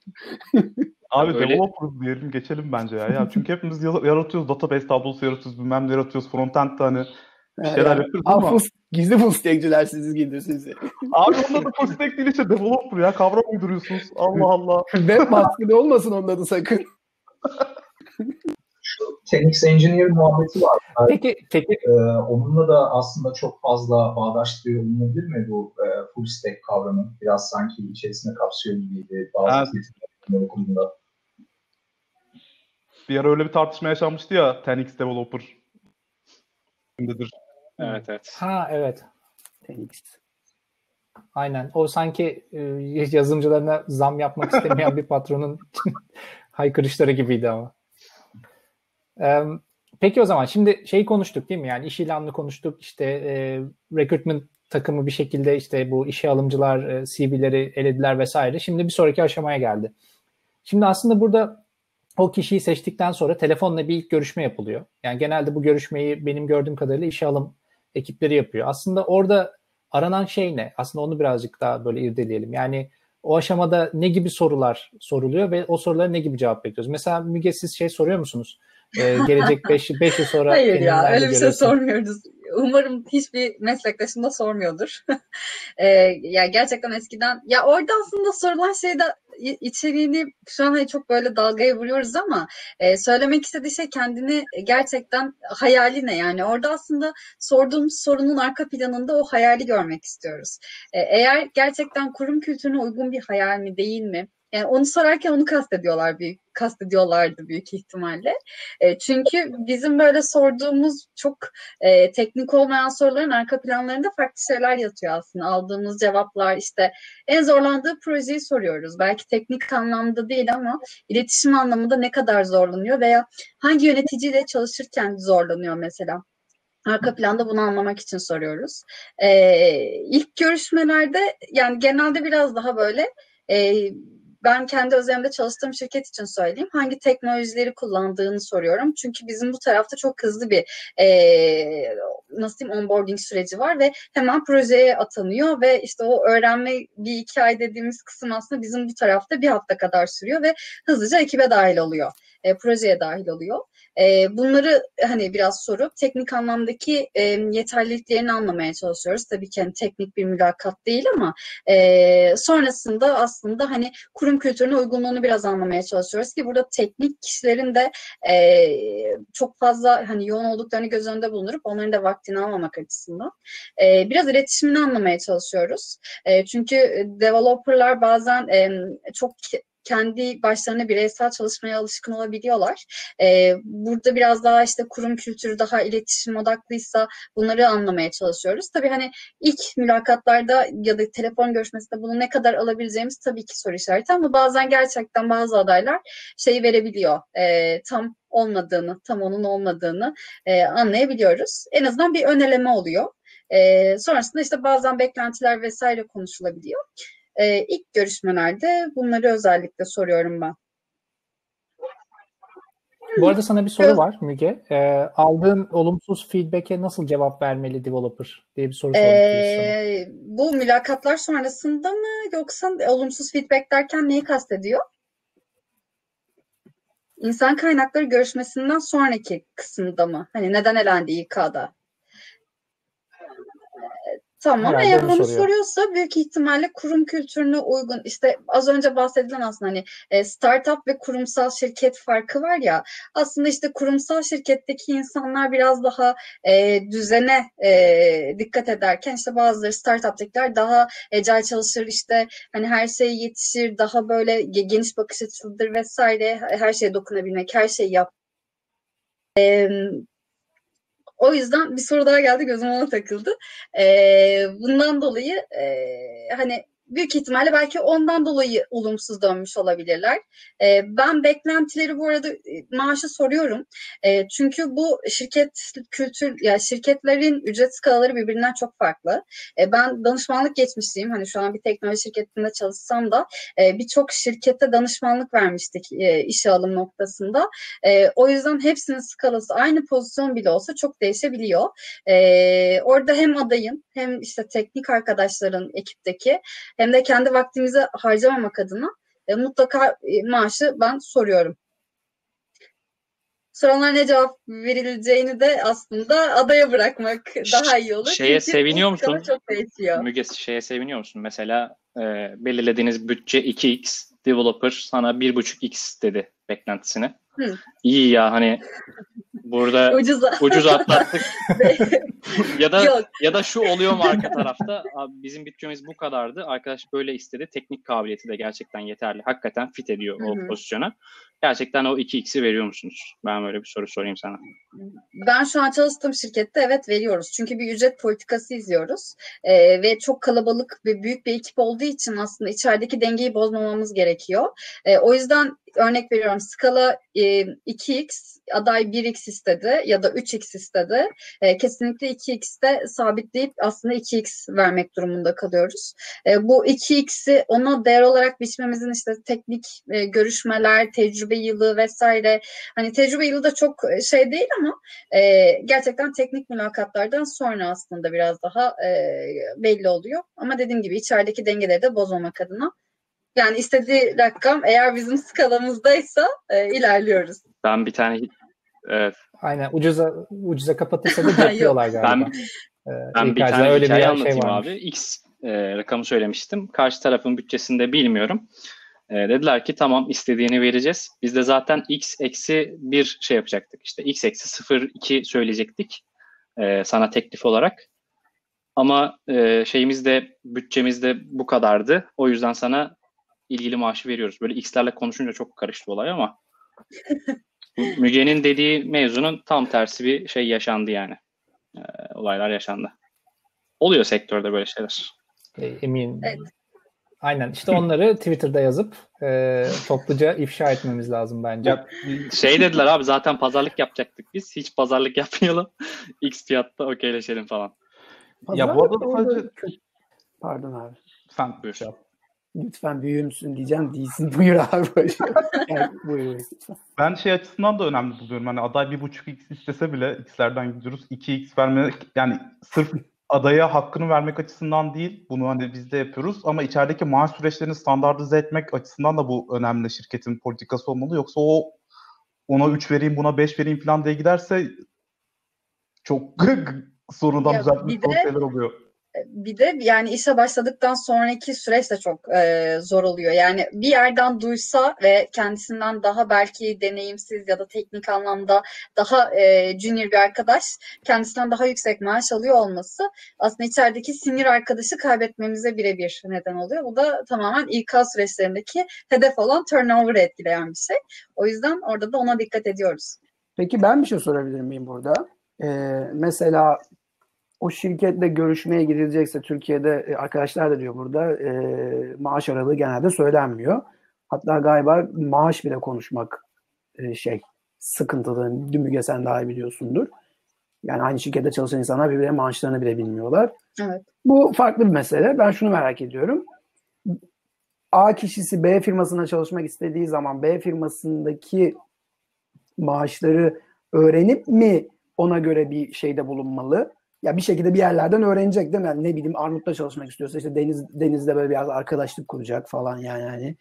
Abi developer'ız diyelim, geçelim bence ya. Çünkü hepimiz yaratıyoruz. Database tablosu yaratıyoruz. Bilmem ne yaratıyoruz. Frontend'de hani bir şeyler yapıyoruz ama. Gizli full stack'ciler sizi. Abi onda da full stack değil işte. Developer ya. Kavram uyduruyorsunuz. Allah Allah. Web maskeli olmasın onda da sakın. Şu Technics Engineer muhabbeti var. Peki. Onunla da aslında çok fazla bağdaştırıyor olunabilir mi bu full stack kavramı? Biraz sanki içerisine kapsıyor gibiydi. Bazı okulunda. Bir ara öyle bir tartışma yaşanmıştı ya. 10x developer. Evet. Ha evet. 10x. Aynen. O sanki yazılımcılarına zam yapmak istemeyen bir patronun haykırışları gibiydi ama. Peki o zaman şimdi şeyi konuştuk değil mi? Yani iş ilanını konuştuk. İşte recruitment takımı bir şekilde işte bu işe alımcılar CV'leri elediler vesaire. Şimdi bir sonraki aşamaya geldi. Şimdi aslında burada o kişiyi seçtikten sonra telefonla bir ilk görüşme yapılıyor. Yani genelde bu görüşmeyi benim gördüğüm kadarıyla işe alım ekipleri yapıyor. Aslında orada aranan şey ne? Aslında onu birazcık daha böyle irdeleyelim. Yani o aşamada ne gibi sorular soruluyor ve o sorulara ne gibi cevap bekliyoruz? Mesela Müge, siz şey soruyor musunuz? Gelecek 5 yıl sonra... Hayır ya, öyle bir şey sormuyoruz. Umarım hiçbir meslektaşım da sormuyordur. Ya gerçekten eskiden... Ya orada aslında sorulan şeyde içeriğini şu an çok böyle dalgaya vuruyoruz ama söylemek istediği şey kendini gerçekten hayali ne yani? Orada aslında sorduğumuz sorunun arka planında o hayali görmek istiyoruz. Eğer gerçekten kurum kültürüne uygun bir hayal mi değil mi? Yani onu sorarken onu kastediyorlardı büyük ihtimalle. Çünkü bizim böyle sorduğumuz çok teknik olmayan soruların arka planlarında farklı şeyler yatıyor aslında. Aldığımız cevaplar işte en zorlandığı projeyi soruyoruz. Belki teknik anlamda değil ama iletişim anlamında ne kadar zorlanıyor veya hangi yöneticiyle çalışırken zorlanıyor mesela. Arka planda bunu anlamak için soruyoruz. İlk görüşmelerde yani genelde biraz daha böyle... ben kendi özelimde çalıştığım şirket için söyleyeyim. Hangi teknolojileri kullandığını soruyorum. Çünkü bizim bu tarafta çok hızlı bir onboarding süreci var ve hemen projeye atanıyor ve işte o öğrenme 1-2 ay dediğimiz kısım aslında bizim bu tarafta bir hafta kadar sürüyor ve hızlıca ekibe dahil oluyor. Projeye dahil oluyor. Bunları hani biraz sorup teknik anlamdaki yeterliliklerini anlamaya çalışıyoruz. Tabii ki hani teknik bir mülakat değil ama sonrasında aslında hani kurum kültürüne uygunluğunu biraz anlamaya çalışıyoruz ki burada teknik kişilerin de çok fazla hani yoğun olduklarını göz önünde bulundurup onların da vaktini almamak açısından biraz iletişimini anlamaya çalışıyoruz. Çünkü developerlar bazen çok kendi başlarına bireysel çalışmaya alışkın olabiliyorlar. Burada biraz daha işte kurum kültürü daha iletişim odaklıysa bunları anlamaya çalışıyoruz. Tabii hani ilk mülakatlarda ya da telefon görüşmesinde bunu ne kadar alabileceğimiz tabii ki soru işareti ama bazen gerçekten bazı adaylar şeyi verebiliyor. Tam onun olmadığını anlayabiliyoruz. En azından bir öneleme oluyor. Sonrasında işte bazen beklentiler vesaire konuşulabiliyor. İlk görüşmelerde bunları özellikle soruyorum ben. Bu arada sana bir soru var Müge. Aldığın olumsuz feedback'e nasıl cevap vermeli developer diye bir soru sormuş. Bu mülakatlar sonrasında mı yoksa olumsuz feedback derken neyi kastediyor? İnsan kaynakları görüşmesinden sonraki kısımda mı? Hani neden elendi İK'da? Tamam, eğer bunu soruyorsa büyük ihtimalle kurum kültürüne uygun, işte az önce bahsedilen aslında hani startup ve kurumsal şirket farkı var ya, aslında işte kurumsal şirketteki insanlar biraz daha düzene dikkat ederken işte bazıları startup'takiler daha agile çalışır, işte hani her şeye yetişir, daha böyle geniş bakış açısıdır vesaire, her şeye dokunabilmek, her şeyi yap. O yüzden bir soru daha geldi, gözüm ona takıldı. Bundan dolayı hani büyük ihtimalle belki ondan dolayı olumsuz dönmüş olabilirler. Ben beklentileri bu arada maaşı soruyorum. Çünkü bu şirketlerin ücret skalaları birbirinden çok farklı. Ben danışmanlık geçmişliyim. Hani şu an bir teknoloji şirketinde çalışsam da birçok şirkette danışmanlık vermiştik işe alım noktasında. O yüzden hepsinin skalası aynı pozisyon bile olsa çok değişebiliyor. Orada hem adayın hem işte teknik arkadaşların ekipteki hem de kendi vaktimizi harcamamak adına mutlaka maaşı ben soruyorum. Soranlara ne cevap verileceğini de aslında adaya bırakmak daha iyi olur. Şeye seviniyor musun? Çok değişiyor. Müge, şeye seviniyor musun? Mesela belirlediğiniz bütçe 2x, developer sana 1,5x dedi beklentisini. Hı. İyi ya, hani burada ucuz atlattık. ya da şu oluyor mu arka tarafta? Abi, bizim bütçemiz bu kadardı. Arkadaş böyle istedi. Teknik kabiliyeti de gerçekten yeterli. Hakikaten fit ediyor o pozisyona. Gerçekten o 2x'i veriyor musunuz? Ben böyle bir soru sorayım sana. Ben şu an çalıştığım şirkette evet veriyoruz. Çünkü bir ücret politikası izliyoruz. Ve çok kalabalık ve büyük bir ekip olduğu için aslında içerideki dengeyi bozmamamız gerekiyor. O yüzden örnek veriyorum, skala 2x, aday 1x istedi ya da 3x istedi. Kesinlikle 2x'de sabitleyip aslında 2x vermek durumunda kalıyoruz. Bu 2x'i ona değer olarak biçmemizin işte teknik görüşmeler, tecrübe yılı vesaire. Hani tecrübe yılı da çok şey değil ama gerçekten teknik mülakatlardan sonra aslında biraz daha belli oluyor. Ama dediğim gibi içerideki dengeleri de bozmamak adına. Yani istediği rakam eğer bizim skalamızdaysa ilerliyoruz. Ben bir tane... Evet. Aynen, ucuza kapatırsa da yapıyorlar galiba. Ben bir tane öyle hikaye anlatayım abi. X rakamı söylemiştim. Karşı tarafın bütçesini de bilmiyorum. Dediler ki tamam, istediğini vereceğiz. Biz de zaten x eksi 1 şey yapacaktık. İşte x eksi 0,2 söyleyecektik sana teklif olarak. Ama bütçemiz de bu kadardı. O yüzden sana ilgili maaşı veriyoruz. Böyle x'lerle konuşunca çok karıştı olay ama Müge'nin dediği mevzunun tam tersi bir şey yaşandı yani. Olaylar yaşandı. Oluyor sektörde böyle şeyler. Eminim. Evet. Aynen. İşte onları Twitter'da yazıp topluca ifşa etmemiz lazım bence. Şey dediler abi, zaten pazarlık yapacaktık biz. Hiç pazarlık yapmayalım. X fiyatta okeyleşelim falan. Ya bu arada sadece... Pardon abi. Sen buyur. lütfen büyümsün diyeceğim, değilsin. Buyur abi. Yani, buyur. Ben şey açısından da önemli buluyorum. Hani aday 1.5x istese bile x'lerden gidiyoruz. 2x vermek, yani sırf adaya hakkını vermek açısından değil. Bunu hani biz de yapıyoruz ama içerideki maaş süreçlerini standartize etmek açısından da bu önemli, şirketin politikası olmalı. Yoksa o ona 3 vereyim, buna 5 vereyim falan diye giderse çok sonradan düzeltmek çok şeyler oluyor. Bir de yani işe başladıktan sonraki süreç de çok zor oluyor. Yani bir yerden duysa ve kendisinden daha belki deneyimsiz ya da teknik anlamda daha junior bir arkadaş kendisinden daha yüksek maaş alıyor olması aslında içerideki senior arkadaşı kaybetmemize birebir neden oluyor. Bu da tamamen İK süreçlerindeki hedef olan turnover'ı etkileyen bir şey. O yüzden orada da ona dikkat ediyoruz. Peki ben bir şey sorabilir miyim burada? Mesela o şirketle görüşmeye gidilecekse Türkiye'de arkadaşlar da diyor burada maaş aralığı genelde söylenmiyor. Hatta galiba maaş bile konuşmak sıkıntılı. Müge sen daha iyi biliyorsundur. Yani aynı şirkette çalışan insanlar birbirine maaşlarını bile bilmiyorlar. Evet. Bu farklı bir mesele. Ben şunu merak ediyorum. A kişisi B firmasına çalışmak istediği zaman B firmasındaki maaşları öğrenip mi ona göre bir şeyde bulunmalı? Ya bir şekilde bir yerlerden öğrenecek değil mi? Yani ne bileyim Arnavut'ta çalışmak istiyorsa işte Deniz'de böyle biraz arkadaşlık kuracak falan yani.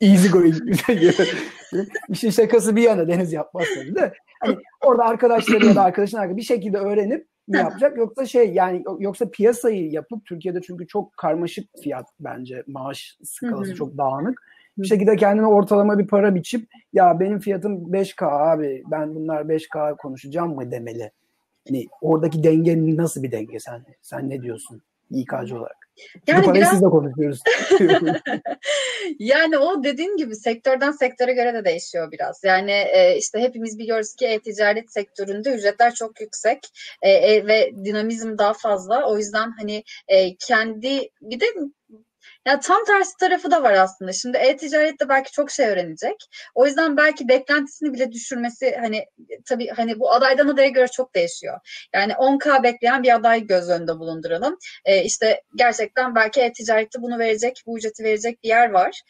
Easy going. İşin şakası bir yana, Deniz yapmaz tabii de. Hani orada arkadaşları ya da arkadaşın arkadaşı bir şekilde öğrenip ne yapacak? Yoksa yoksa piyasayı yapıp, Türkiye'de çünkü çok karmaşık fiyat bence. Maaş skalası çok dağınık. Bir şekilde kendine ortalama bir para biçip ya benim fiyatım 5K abi, ben bunlar 5K konuşacağım mı demeli? Yani oradaki denge nasıl bir denge? Sen ne diyorsun İK'cı olarak? Yani bu parayı biraz... sizle konuşuyoruz. Yani o dediğin gibi sektörden sektöre göre de değişiyor biraz. Yani işte hepimiz biliyoruz ki ticaret sektöründe ücretler çok yüksek ve dinamizm daha fazla. O yüzden hani bir de ya tam tersi tarafı da var aslında. Şimdi e-ticarette belki çok şey öğrenecek. O yüzden belki beklentisini bile düşürmesi tabii bu adaydan adaya göre çok değişiyor. Yani 10K bekleyen bir adayı göz önünde bulunduralım. İşte gerçekten belki e-ticarette bunu verecek, bu ücreti verecek bir yer var.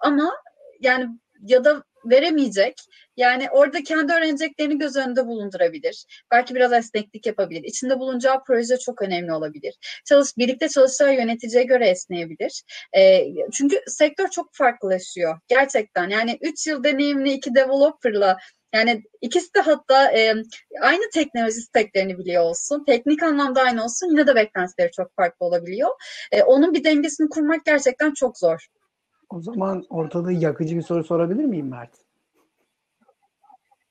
Ama yani ya da veremeyecek. Yani orada kendi öğreneceklerini göz önünde bulundurabilir. Belki biraz esneklik yapabilir. İçinde bulunacağı proje çok önemli olabilir. Birlikte çalışacağı yöneticiye göre esneyebilir. Çünkü sektör çok farklılaşıyor. Gerçekten yani 3 yıl deneyimli 2 developer'la, yani ikisi de hatta aynı teknoloji steklerini biliyor olsun, teknik anlamda aynı olsun, yine de beklentileri çok farklı olabiliyor. Onun bir dengesini kurmak gerçekten çok zor. O zaman ortada yakıcı bir soru sorabilir miyim Mert?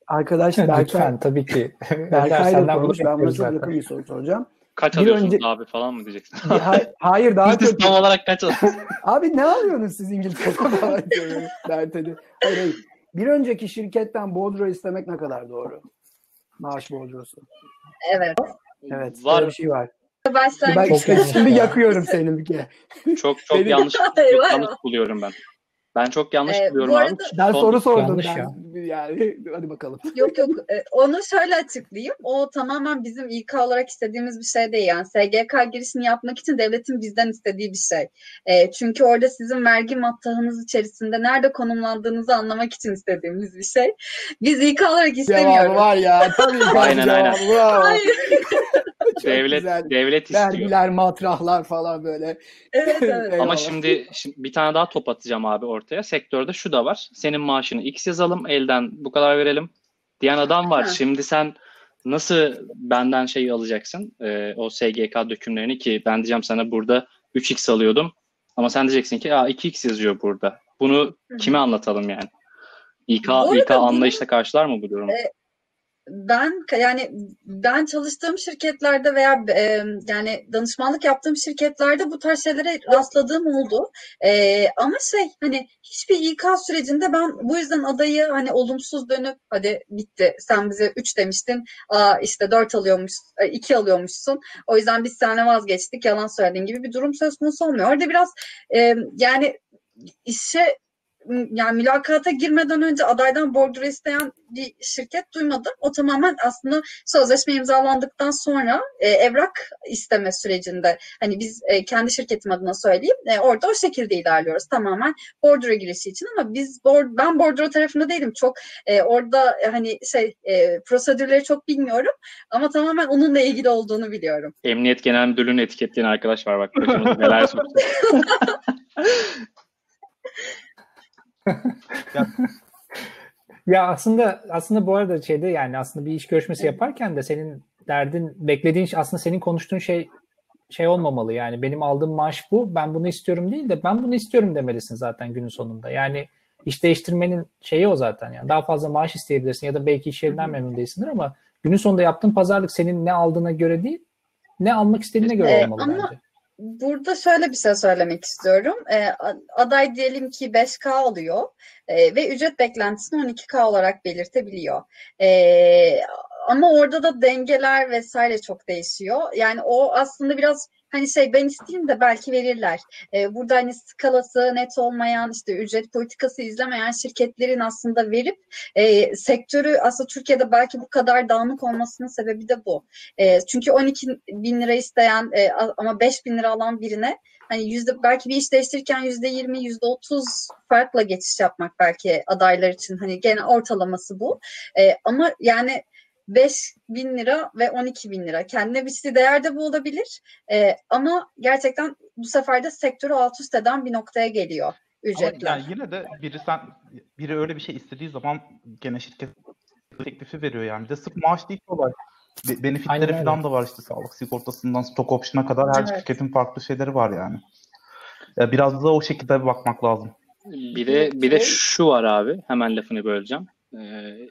Arkadaş Berkay. Tabii ki. Berkay'la konuş. Ben buna çok yakın bir soru soracağım. Kaç alıyorsunuz abi falan mı diyeceksin? Hayır daha çok. Tam olarak kaç alıyorsunuz? Abi ne alıyorsunuz siz İngiltere'de? Hayır. Bir önceki şirketten bodro istemek ne kadar doğru? Maaş bodrosu. Evet. Var. Bir şey var. Ben şimdi yakıyorum seni bir kere. Çok yanlış buluyorum ben. Ben çok yanlış biliyorum abi. Ben soru sordum. Yani hadi bakalım. Yok onu şöyle açıklayayım. O tamamen bizim İK olarak istediğimiz bir şey değil. Yani SGK girişini yapmak için devletin bizden istediği bir şey. Çünkü orada sizin vergi mattahınız içerisinde nerede konumlandığınızı anlamak için istediğimiz bir şey. Biz İK olarak istemiyoruz. Cevabı var ya. Tabii. Aynen. Hayır. Devlet istiyor. Vergiler, matrahlar falan böyle. Evet. Ama şimdi bir tane daha top atacağım abi ortaya. Sektörde şu da var. Senin maaşını X yazalım, elden bu kadar verelim diyen adam var. Şimdi sen nasıl benden alacaksın? O SGK dökümlerini, ki ben diyeceğim sana burada 3x alıyordum. Ama sen diyeceksin ki 2x yazıyor burada. Bunu kime anlatalım yani? İK anlayışla karşılar mı bu durumu? Ben çalıştığım şirketlerde veya yani danışmanlık yaptığım şirketlerde bu tarz şeylere rastladığım oldu. Ama hiçbir İK sürecinde ben bu yüzden adayı olumsuz dönüp hadi bitti sen bize 3 demiştin, işte 4 alıyormuş, 2 alıyormuşsun, o yüzden biz seninle vazgeçtik, yalan söylediğin gibi bir durum söz konusu olmuyor. Orada biraz işe yani mülakata girmeden önce adaydan bordro isteyen bir şirket duymadım. O tamamen aslında sözleşme imzalandıktan sonra evrak isteme sürecinde, hani biz kendi şirketim adına söyleyeyim, orada o şekilde ilerliyoruz tamamen bordro girişi için. Ama ben bordro tarafında değilim çok, orada hani prosedürleri çok bilmiyorum ama tamamen onunla ilgili olduğunu biliyorum. Emniyet Genel Müdürlüğü'nü etiketleyen arkadaş var, bak neler soracak. Ya aslında bu arada yani aslında bir iş görüşmesi yaparken de senin derdin, beklediğin aslında senin konuştuğun şey olmamalı. Yani benim aldığım maaş bu, ben bunu istiyorum değil de ben bunu istiyorum demelisin zaten günün sonunda. Yani iş değiştirmenin şeyi o zaten. Yani daha fazla maaş isteyebilirsin ya da belki iş yerinden memnun değilsindir ama günün sonunda yaptığın pazarlık senin ne aldığına göre değil, ne almak istediğine göre olmalı bence. Burada şöyle bir şey söylemek istiyorum. Aday diyelim ki 5K alıyor ve ücret beklentisini 12K olarak belirtebiliyor. Ama orada da dengeler vesaire çok değişiyor. Yani o aslında biraz hani ben isteyeyim de belki verirler. Burada hani skalası net olmayan, ücret politikası izlemeyen şirketlerin aslında verip sektörü aslında Türkiye'de belki bu kadar dağınık olmasının sebebi de bu. Çünkü 12.000 lira isteyen ama 5.000 lira alan birine hani belki bir iş değiştirirken %20, %30 farkla geçiş yapmak belki adaylar için hani gene ortalaması bu. Ama yani 5.000 lira ve 12.000 lira. Kendine biçtiği değer de bu olabilir. Ama gerçekten bu sefer de sektörü alt üst eden bir noktaya geliyor ücretler. Ama yani yine de biri öyle bir şey istediği zaman gene şirket teklifi veriyor yani. Bir de sırf maaş değil olay. Benefitleri falan da var, sağlık sigortasından stok option'a kadar her şirketin farklı şeyleri var yani. Biraz da o şekilde bir bakmak lazım. Bir de şu var abi, hemen lafını böleceğim.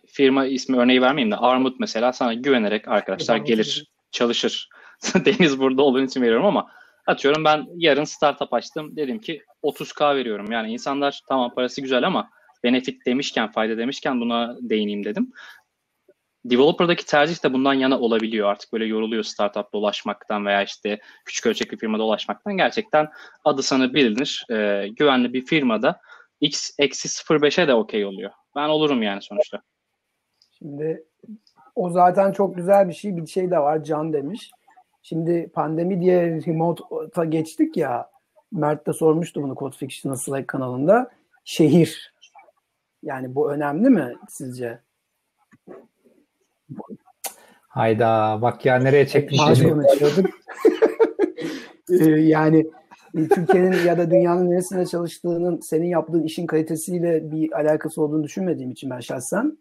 Firma ismi örneği vermeyeyim de Armut mesela sana güvenerek arkadaşlar gelir, çalışır. Deniz burada olduğun için veriyorum ama atıyorum ben yarın startup açtım. Dedim ki 30K veriyorum. Yani insanlar tamam parası güzel ama benefit demişken, fayda demişken buna değineyim dedim. Developer'daki tercih de bundan yana olabiliyor. Artık böyle yoruluyor startup dolaşmaktan veya küçük ölçekli firmada dolaşmaktan. Gerçekten adı sana bilinir. Güvenli bir firmada X-0.5'e de okey oluyor. Ben olurum yani sonuçta. Şimdi o zaten çok güzel bir şey. Bir şey de var, Can demiş. Şimdi pandemi diye remote'a geçtik ya. Mert de sormuştu bunu Code Fiction'ın Slack kanalında. Şehir. Yani bu önemli mi sizce? Hayda bak ya, nereye çekmiş? Yani Türkiye'nin ya da dünyanın neresinde çalıştığının senin yaptığın işin kalitesiyle bir alakası olduğunu düşünmediğim için ben şahsen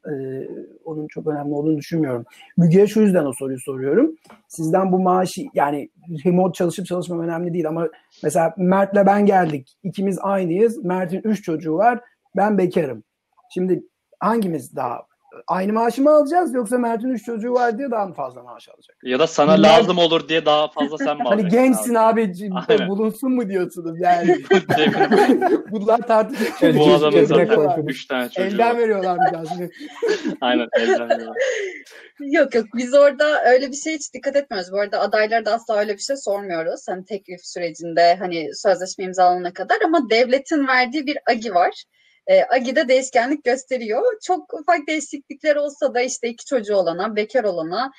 onun çok önemli olduğunu düşünmüyorum. Müge'ye şu yüzden o soruyu soruyorum. Sizden bu maaşı, yani remote çalışıp çalışmam önemli değil ama mesela Mert'le ben geldik. İkimiz aynıyız. Mert'in 3 çocuğu var. Ben bekarım. Şimdi hangimiz daha aynı maaşı mı alacağız yoksa Mert'in 3 çocuğu var diye daha mı fazla maaş alacak? Ya da sana lazım olur diye daha fazla sen mi alacaksın? Hani gençsin abicim, bulunsun mu diyorsunuz yani? Bunlar tartışıyor. Bu adamın zaten 3 tane çocuğu elden veriyorlar biraz. Aynen, elden veriyorlar. Yok biz orada öyle bir şey hiç dikkat etmiyoruz. Bu arada adaylara da asla öyle bir şey sormuyoruz. Hani teklif sürecinde sözleşme imzalanana kadar ama devletin verdiği bir agi var. Agi'de değişkenlik gösteriyor. Çok ufak değişiklikler olsa da 2 çocuğu olana, bekar olana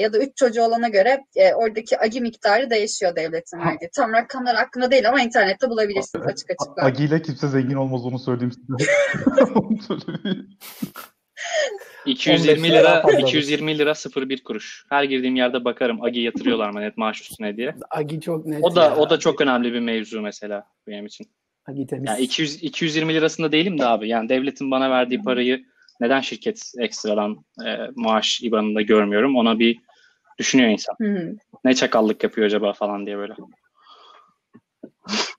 ya da 3 çocuğu olana göre oradaki agi miktarı değişiyor devletin verdiği. Tam rakamlar hakkında değil ama internette bulabilirsiniz açık açık. Agi ile kimse zengin olmaz, onu söyleyeyim size. 220 lira 0,1 kuruş. Her girdiğim yerde bakarım agi yatırıyorlar mı net maaş üstüne diye. Agi çok net. O da çok önemli bir mevzu mesela benim için. Yani 220 lirasında değilim de abi. Yani devletin bana verdiği parayı neden şirket ekstradan maaş IBAN'ında görmüyorum? Ona bir düşünüyor insan. Hı-hı. Ne çakallık yapıyor acaba falan diye böyle.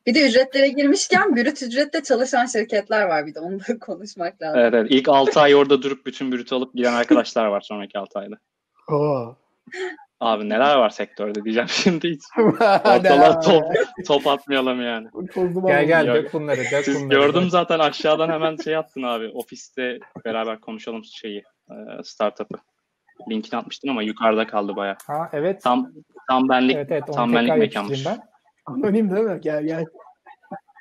Bir de ücretlere girmişken bürüt ücretle çalışan şirketler var bir de. Onu da konuşmak lazım. Evet. İlk 6 ay orada durup bütün bürütü alıp giden arkadaşlar var sonraki 6 ayda. Oo. Abi neler var sektörde diyeceğim şimdi hiç. Ortalığa top atmayalım yani. Gel dök bunları. Gördüm zaten aşağıdan hemen attın abi. Ofiste beraber konuşalım startup'ı. Linkini atmıştın ama yukarıda kaldı bayağı. Ha evet. Tam benlik mekanmış. Anonim değil mi? Gel.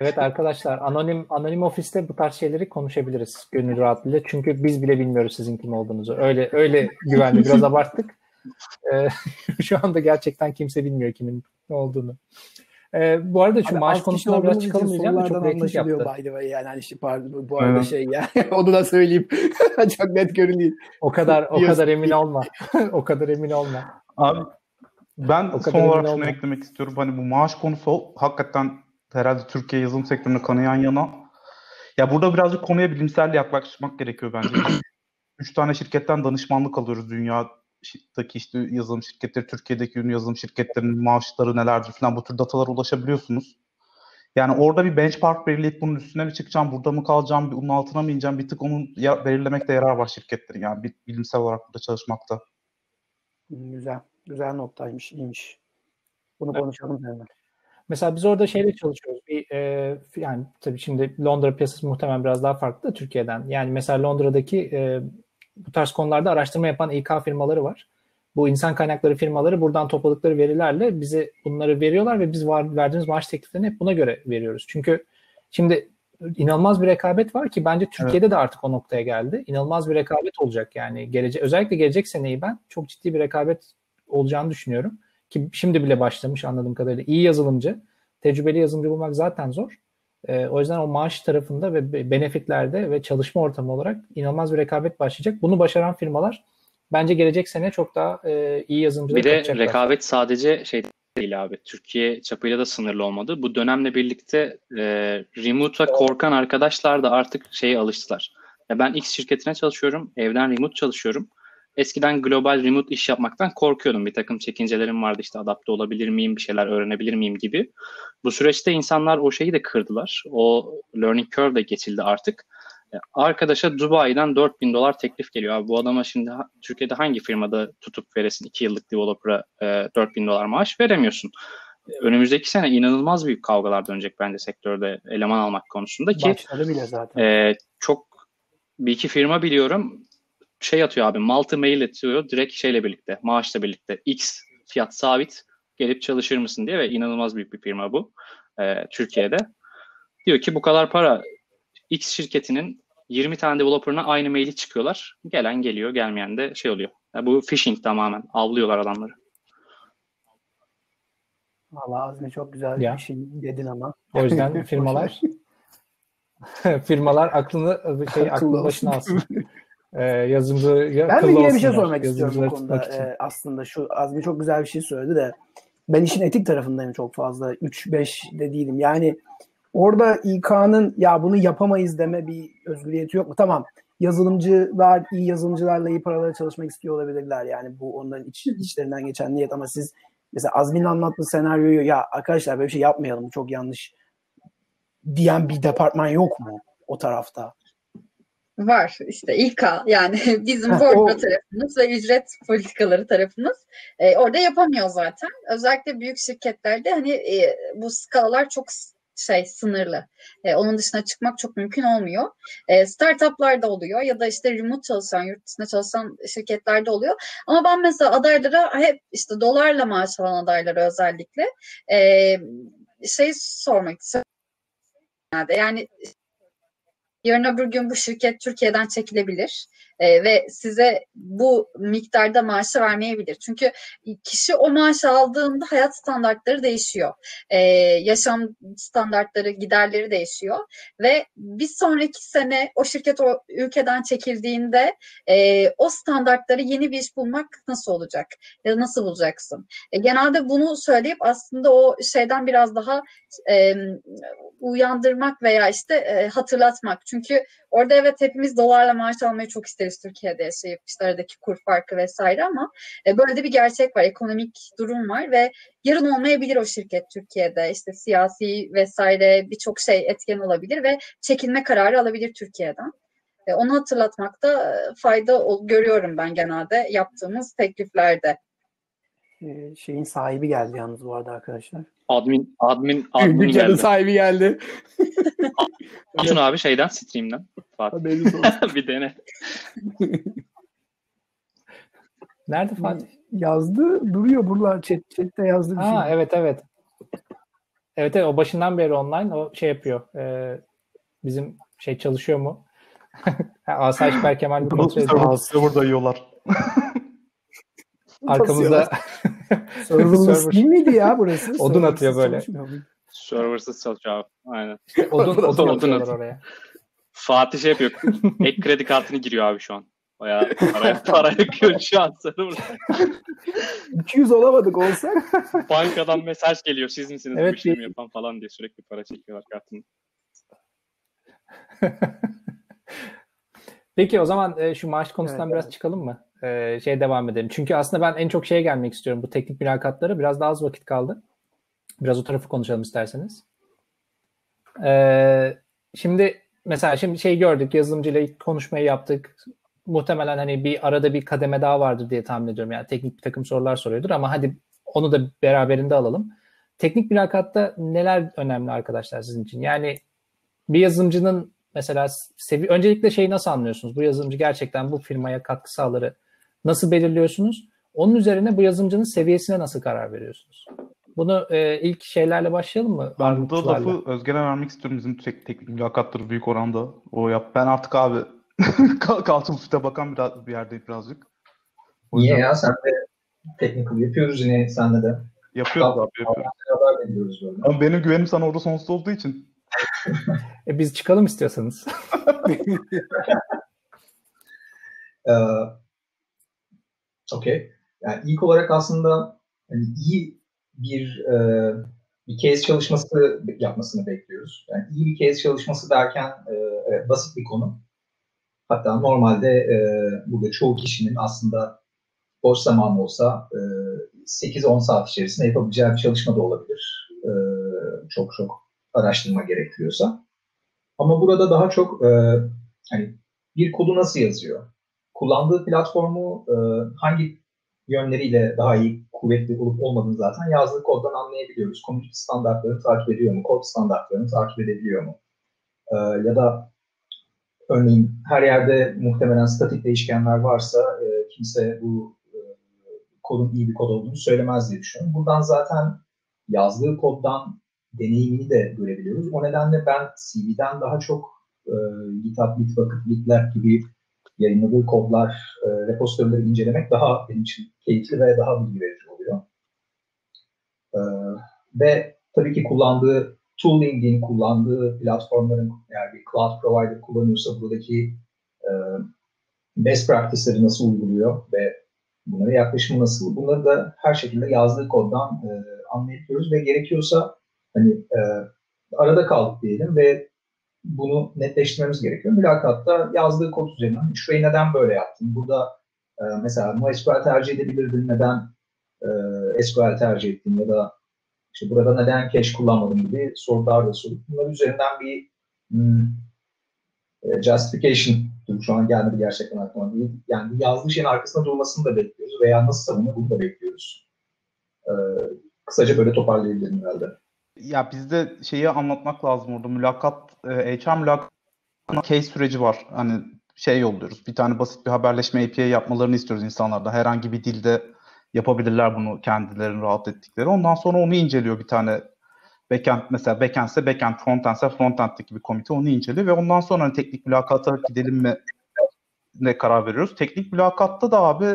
Evet arkadaşlar, anonim ofiste bu tarz şeyleri konuşabiliriz gönül rahatlığıyla. Çünkü biz bile bilmiyoruz sizin kim olduğunuzu. Öyle güvenli, biraz abarttık. Şu anda gerçekten kimse bilmiyor kimin ne olduğunu. Bu arada şu maaş konusunda biraz çıkamayacağım da çok net yaptı. By the way, yani işte, pardon, bu arada şey ya, onu da söyleyeyim. Çok net görünüyor. O kadar emin olma. O kadar emin olma. Abi ben son olarak şunu eklemek istiyorum. Hani bu maaş konusu hakikaten herhalde Türkiye yazılım sektörüne kanayan yana. Ya burada birazcık konuya bilimsel yaklaşmak gerekiyor bence. 3 tane şirketten danışmanlık alıyoruz dünyadaki işte yazılım şirketleri, Türkiye'deki ünlü yazılım şirketlerinin maaşları nelerdir falan, bu tür datalara ulaşabiliyorsunuz. Yani orada bir benchmark belirleyip bunun üstüne mi çıkacağım, burada mı kalacağım, bunun altına mı ineceğim, bir tık onu belirlemekte yarar var şirketlerin. Yani bilimsel olarak burada çalışmakta. Güzel noktaymış, iyiymiş. Bunu konuşalım hemen. Mesela biz orada şeyle çalışıyoruz. Yani tabii şimdi Londra piyasası muhtemelen biraz daha farklı da Türkiye'den. Yani mesela Londra'daki bu tarz konularda araştırma yapan İK firmaları var. Bu insan kaynakları firmaları buradan topladıkları verilerle bize bunları veriyorlar ve biz verdiğimiz maaş tekliflerini hep buna göre veriyoruz. Çünkü şimdi inanılmaz bir rekabet var ki bence Türkiye'de de artık o noktaya geldi. İnanılmaz bir rekabet olacak yani. Özellikle gelecek seneyi ben çok ciddi bir rekabet olacağını düşünüyorum. Ki şimdi bile başlamış anladığım kadarıyla. İyi yazılımcı, tecrübeli yazılımcı bulmak zaten zor. O yüzden o maaş tarafında ve benefitlerde ve çalışma ortamı olarak inanılmaz bir rekabet başlayacak. Bunu başaran firmalar bence gelecek sene çok daha iyi yazılımcılar yapacaklar. Bir de rekabet sadece şey değil abi, Türkiye çapıyla da sınırlı olmadı. Bu dönemle birlikte remote'a korkan arkadaşlar da artık şeye alıştılar. Ya ben X şirketine çalışıyorum, evden remote çalışıyorum. Eskiden global remote iş yapmaktan korkuyordum. Bir takım çekincelerim vardı, işte adapte olabilir miyim, bir şeyler öğrenebilir miyim gibi. Bu süreçte insanlar o şeyi de kırdılar. O learning curve de geçildi artık. Arkadaşa Dubai'den $4,000 teklif geliyor. Abi bu adama şimdi Türkiye'de hangi firmada tutup veresin 2 yıllık developer'a $4,000 maaş veremiyorsun. Önümüzdeki sene inanılmaz büyük kavgalar dönecek bence sektörde eleman almak konusunda ki. Başladı bile zaten. Çok bir iki firma biliyorum. Şey atıyor abi, multi mail atıyor direkt şeyle birlikte, maaşla birlikte, X fiyat sabit, gelip çalışır mısın diye. Ve inanılmaz büyük bir firma bu Türkiye'de. Diyor ki bu kadar para, X şirketinin 20 tane developer'ına aynı maili çıkıyorlar, gelen geliyor, gelmeyen de şey oluyor. Yani bu phishing, tamamen avlıyorlar adamları. Valla Azmi çok güzel bir şey dedin ama. O yüzden firmalar aklını başına alsın. Ben de yine bir şey sormak istiyorum bu konuda. Aslında şu Azmi çok güzel bir şey söyledi de ben işin etik tarafındayım çok fazla. 3-5 de değilim. Yani orada İK'nın ya bunu yapamayız deme bir özgürlüğü yok mu? Tamam. Yazılımcılar iyi yazılımcılarla iyi paralara çalışmak istiyor olabilirler. Yani bu onların içlerinden geçen niyet ama siz mesela Azmi'nin anlattığı senaryoyu ya arkadaşlar böyle bir şey yapmayalım çok yanlış diyen bir departman yok mu o tarafta? Var işte İK, yani bizim bordro tarafımız ve ücret politikaları tarafımız orada yapamıyor zaten. Özellikle büyük şirketlerde hani bu skalalar çok sınırlı. Onun dışına çıkmak çok mümkün olmuyor. Startup'larda oluyor ya da işte remote çalışan, yurt dışında çalışan şirketlerde oluyor. Ama ben mesela adaylara hep işte dolarla maaş alan adaylara özellikle şey sormak istiyorum. Yani yarın öbür gün bu şirket Türkiye'den çekilebilir ve size bu miktarda maaşı vermeyebilir. Çünkü kişi o maaşı aldığında hayat standartları değişiyor. Yaşam standartları, giderleri değişiyor. Ve bir sonraki sene o şirket o ülkeden çekildiğinde o standartları yeni bir iş bulmak nasıl olacak? Ya nasıl bulacaksın? Genelde bunu söyleyip aslında o şeyden biraz daha uyandırmak veya işte hatırlatmak. Çünkü orada evet hepimiz dolarla maaş almayı çok isteriz Türkiye'de yaşayıp işte aradaki kur farkı vesaire ama böyle de bir gerçek var. Ekonomik durum var ve yarın olmayabilir o şirket Türkiye'de. İşte siyasi vesaire birçok şey etken olabilir ve çekilme kararı alabilir Türkiye'den. Onu hatırlatmakta fayda görüyorum ben genelde yaptığımız tekliflerde. Şeyin sahibi geldi yalnız bu arada arkadaşlar. Admin geldi. Sahibi geldi. Atın abi şeyden, stream'den. Fatih. Bir dene. Nerede Fatih? Yazdı, duruyor buralar. Chat'te yazdı bir şey. Evet. Evet, evet, o başından beri online, o şey yapıyor. Bizim şey çalışıyor mu? Asayiş Berkemal bir kontrol ediyor. Server'da yiyorlar. Arkamızda serverless değil miydi ya burası? Odun atıyor böyle. Serversız çalışıyor abi. Aynen. Odun atıyor oraya. Fatih şey yapıyor. Ek kredi kartını giriyor abi şu an. Bayağı para yakıyor şu an server'da. 200 olamadık olsak. Bankadan mesaj geliyor. Siz misiniz? Evet, bir şey mi yapan falan diye sürekli para çekiyorlar kartını. Peki o zaman şu maaş konusundan biraz çıkalım mı? Devam edelim. Çünkü aslında ben en çok şeye gelmek istiyorum. Bu teknik mülakatlara biraz daha az vakit kaldı. Biraz o tarafı konuşalım isterseniz. Şimdi gördük. Yazılımcıyla konuşmayı yaptık. Muhtemelen hani bir arada bir kademe daha vardır diye tahmin ediyorum. Yani teknik bir takım sorular soruyordur ama hadi onu da beraberinde alalım. Teknik mülakatta neler önemli arkadaşlar sizin için? Yani bir yazılımcının mesela öncelikle şeyi nasıl anlıyorsunuz? Bu yazılımcı gerçekten bu firmaya katkı sağları nasıl belirliyorsunuz? Onun üzerine bu yazılımcının seviyesine nasıl karar veriyorsunuz? Bunu ilk şeylerle başlayalım mı? Ben burada lafı Özgen'e vermek istiyorum. Bizim teknik mülakatları büyük oranda o yap. Ben artık abi kalçalı süte bakan bir yerdeyim birazcık. Niye ya? Sen de technical yapıyoruz yine senle de. Yapıyoruz. Ama benim güvenim sana orada sonsuz olduğu için. Biz çıkalım istiyorsanız. Okay. Yani ilk olarak aslında yani iyi bir case çalışması yapmasını bekliyoruz. Yani iyi bir case çalışması derken basit bir konu. Hatta normalde burada çoğu kişinin aslında boş zamanı olsa 8-10 saat içerisinde yapabileceği bir çalışma da olabilir. Çok araştırma gerekiyorsa. Ama burada daha çok hani bir kodu nasıl yazıyor? Kullandığı platformu hangi yönleriyle daha iyi, kuvvetli olup olmadığını zaten yazdığı koddan anlayabiliyoruz. Komünite standartlarını takip ediyor mu? Kod standartlarını takip edebiliyor mu? Ya da örneğin her yerde muhtemelen statik değişkenler varsa kimse bu kodun iyi bir kod olduğunu söylemez diye düşünüyorum. Buradan zaten yazdığı koddan deneyimini de görebiliyoruz. O nedenle ben CV'den daha çok GitHub, Bitvakıf, Bitlab gibi yayınladığı kodlar, repositoryleri incelemek daha benim için keyifli ve daha bilgi verici oluyor. Ve tabii ki kullandığı tooling'in, kullandığı platformların, yani bir cloud provider kullanıyorsa buradaki best practice'leri nasıl uyguluyor ve bunlara yaklaşımı nasıl? Bunları da her şekilde yazdığı koddan anlayabiliyoruz ve gerekiyorsa hani arada kaldık diyelim ve bunu netleştirmemiz gerekiyor. Mülakatta yazdığı kod üzerinden şurayı neden böyle yaptın? Burada mesela MySQL tercih edebilirdin, neden SQL tercih ettin ya da işte burada neden cache kullanmadım gibi sorular da sorup bunların üzerinden bir justification şu an gelmedi gerçekten aklıma değil. Yani yazdığı şeyin arkasında durmasını da bekliyoruz veya nasıl savunma bunu da bekliyoruz. Kısaca böyle toparlayabilirim herhalde. Ya bizde şeyi anlatmak lazım orada. HR mülakat case süreci var. Hani şey yolluyoruz. Bir tane basit bir haberleşme API yapmalarını istiyoruz insanlarda. Herhangi bir dilde yapabilirler bunu kendilerinin rahat ettikleri. Ondan sonra onu inceliyor bir tane backend. Mesela backend'se backend, frontend'se frontend'deki bir komite onu inceliyor ve ondan sonra hani teknik mülakata gidelim mi ne karar veriyoruz. Teknik mülakatta da abi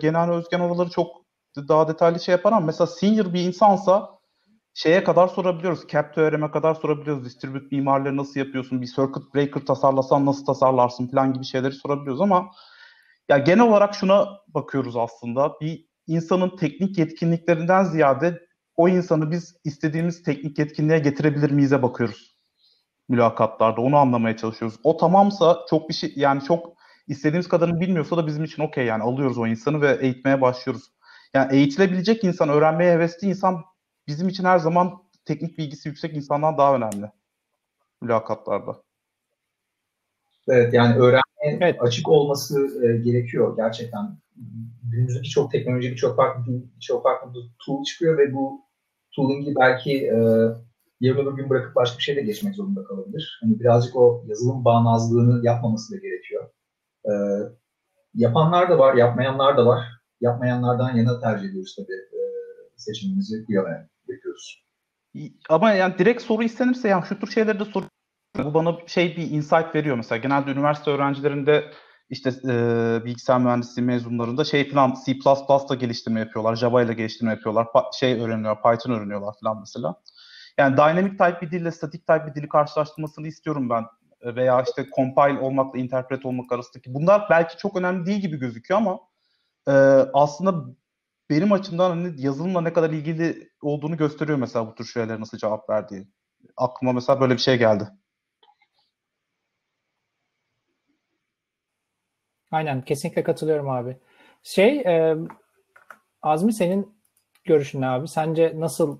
genel Özgen oraları çok daha detaylı şey yapar ama mesela senior bir insansa şeye kadar sorabiliyoruz. Cap teoreme kadar sorabiliyoruz. Distribute mimarları nasıl yapıyorsun? Bir circuit breaker tasarlasan nasıl tasarlarsın falan gibi şeyleri sorabiliyoruz ama ya genel olarak şuna bakıyoruz aslında. Bir insanın teknik yetkinliklerinden ziyade o insanı biz istediğimiz teknik yetkinliğe getirebilir miyiz'e bakıyoruz. Mülakatlarda onu anlamaya çalışıyoruz. O tamamsa çok bir şey yani çok istediğimiz kadarını bilmiyorsa da bizim için okey yani alıyoruz o insanı ve eğitmeye başlıyoruz. Yani eğitilebilecek insan, öğrenmeye hevesli insan bizim için her zaman teknik bilgisi yüksek insandan daha önemli mülakatlarda. Evet yani öğrenmeye açık olması gerekiyor gerçekten. Günümüzde birçok teknoloji, birçok farklı tool çıkıyor ve bu tooling'i belki yarın öbür gün bırakıp başka bir şeyle geçmek zorunda kalabilir. Hani birazcık o yazılım bağnazlığını yapmaması da gerekiyor. Yapanlar da var, yapmayanlar da var. Yapmayanlardan yana tercih ediyoruz tabii. Seçimimizi bu yana yapıyoruz. Ama yani direkt soru istenirse yani şu tür şeyleri de soru. Bu bana bir insight veriyor. Mesela genelde üniversite öğrencilerinde işte bilgisayar mühendisliği mezunlarında falan C++'la geliştirme yapıyorlar, Java ile geliştirme yapıyorlar, öğreniyorlar, Python öğreniyorlar falan mesela. Yani dynamic type bir dille static type bir dili karşılaştırmasını istiyorum ben. Veya işte compile olmakla interpret olmak arasındaki. Bunlar belki çok önemli değil gibi gözüküyor ama aslında benim açımdan hani yazılımla ne kadar ilgili olduğunu gösteriyor mesela bu tür şeylere nasıl cevap verdiği. Aklıma mesela böyle bir şey geldi. Aynen, kesinlikle katılıyorum abi. Azmi, senin görüşün abi. Sence nasıl,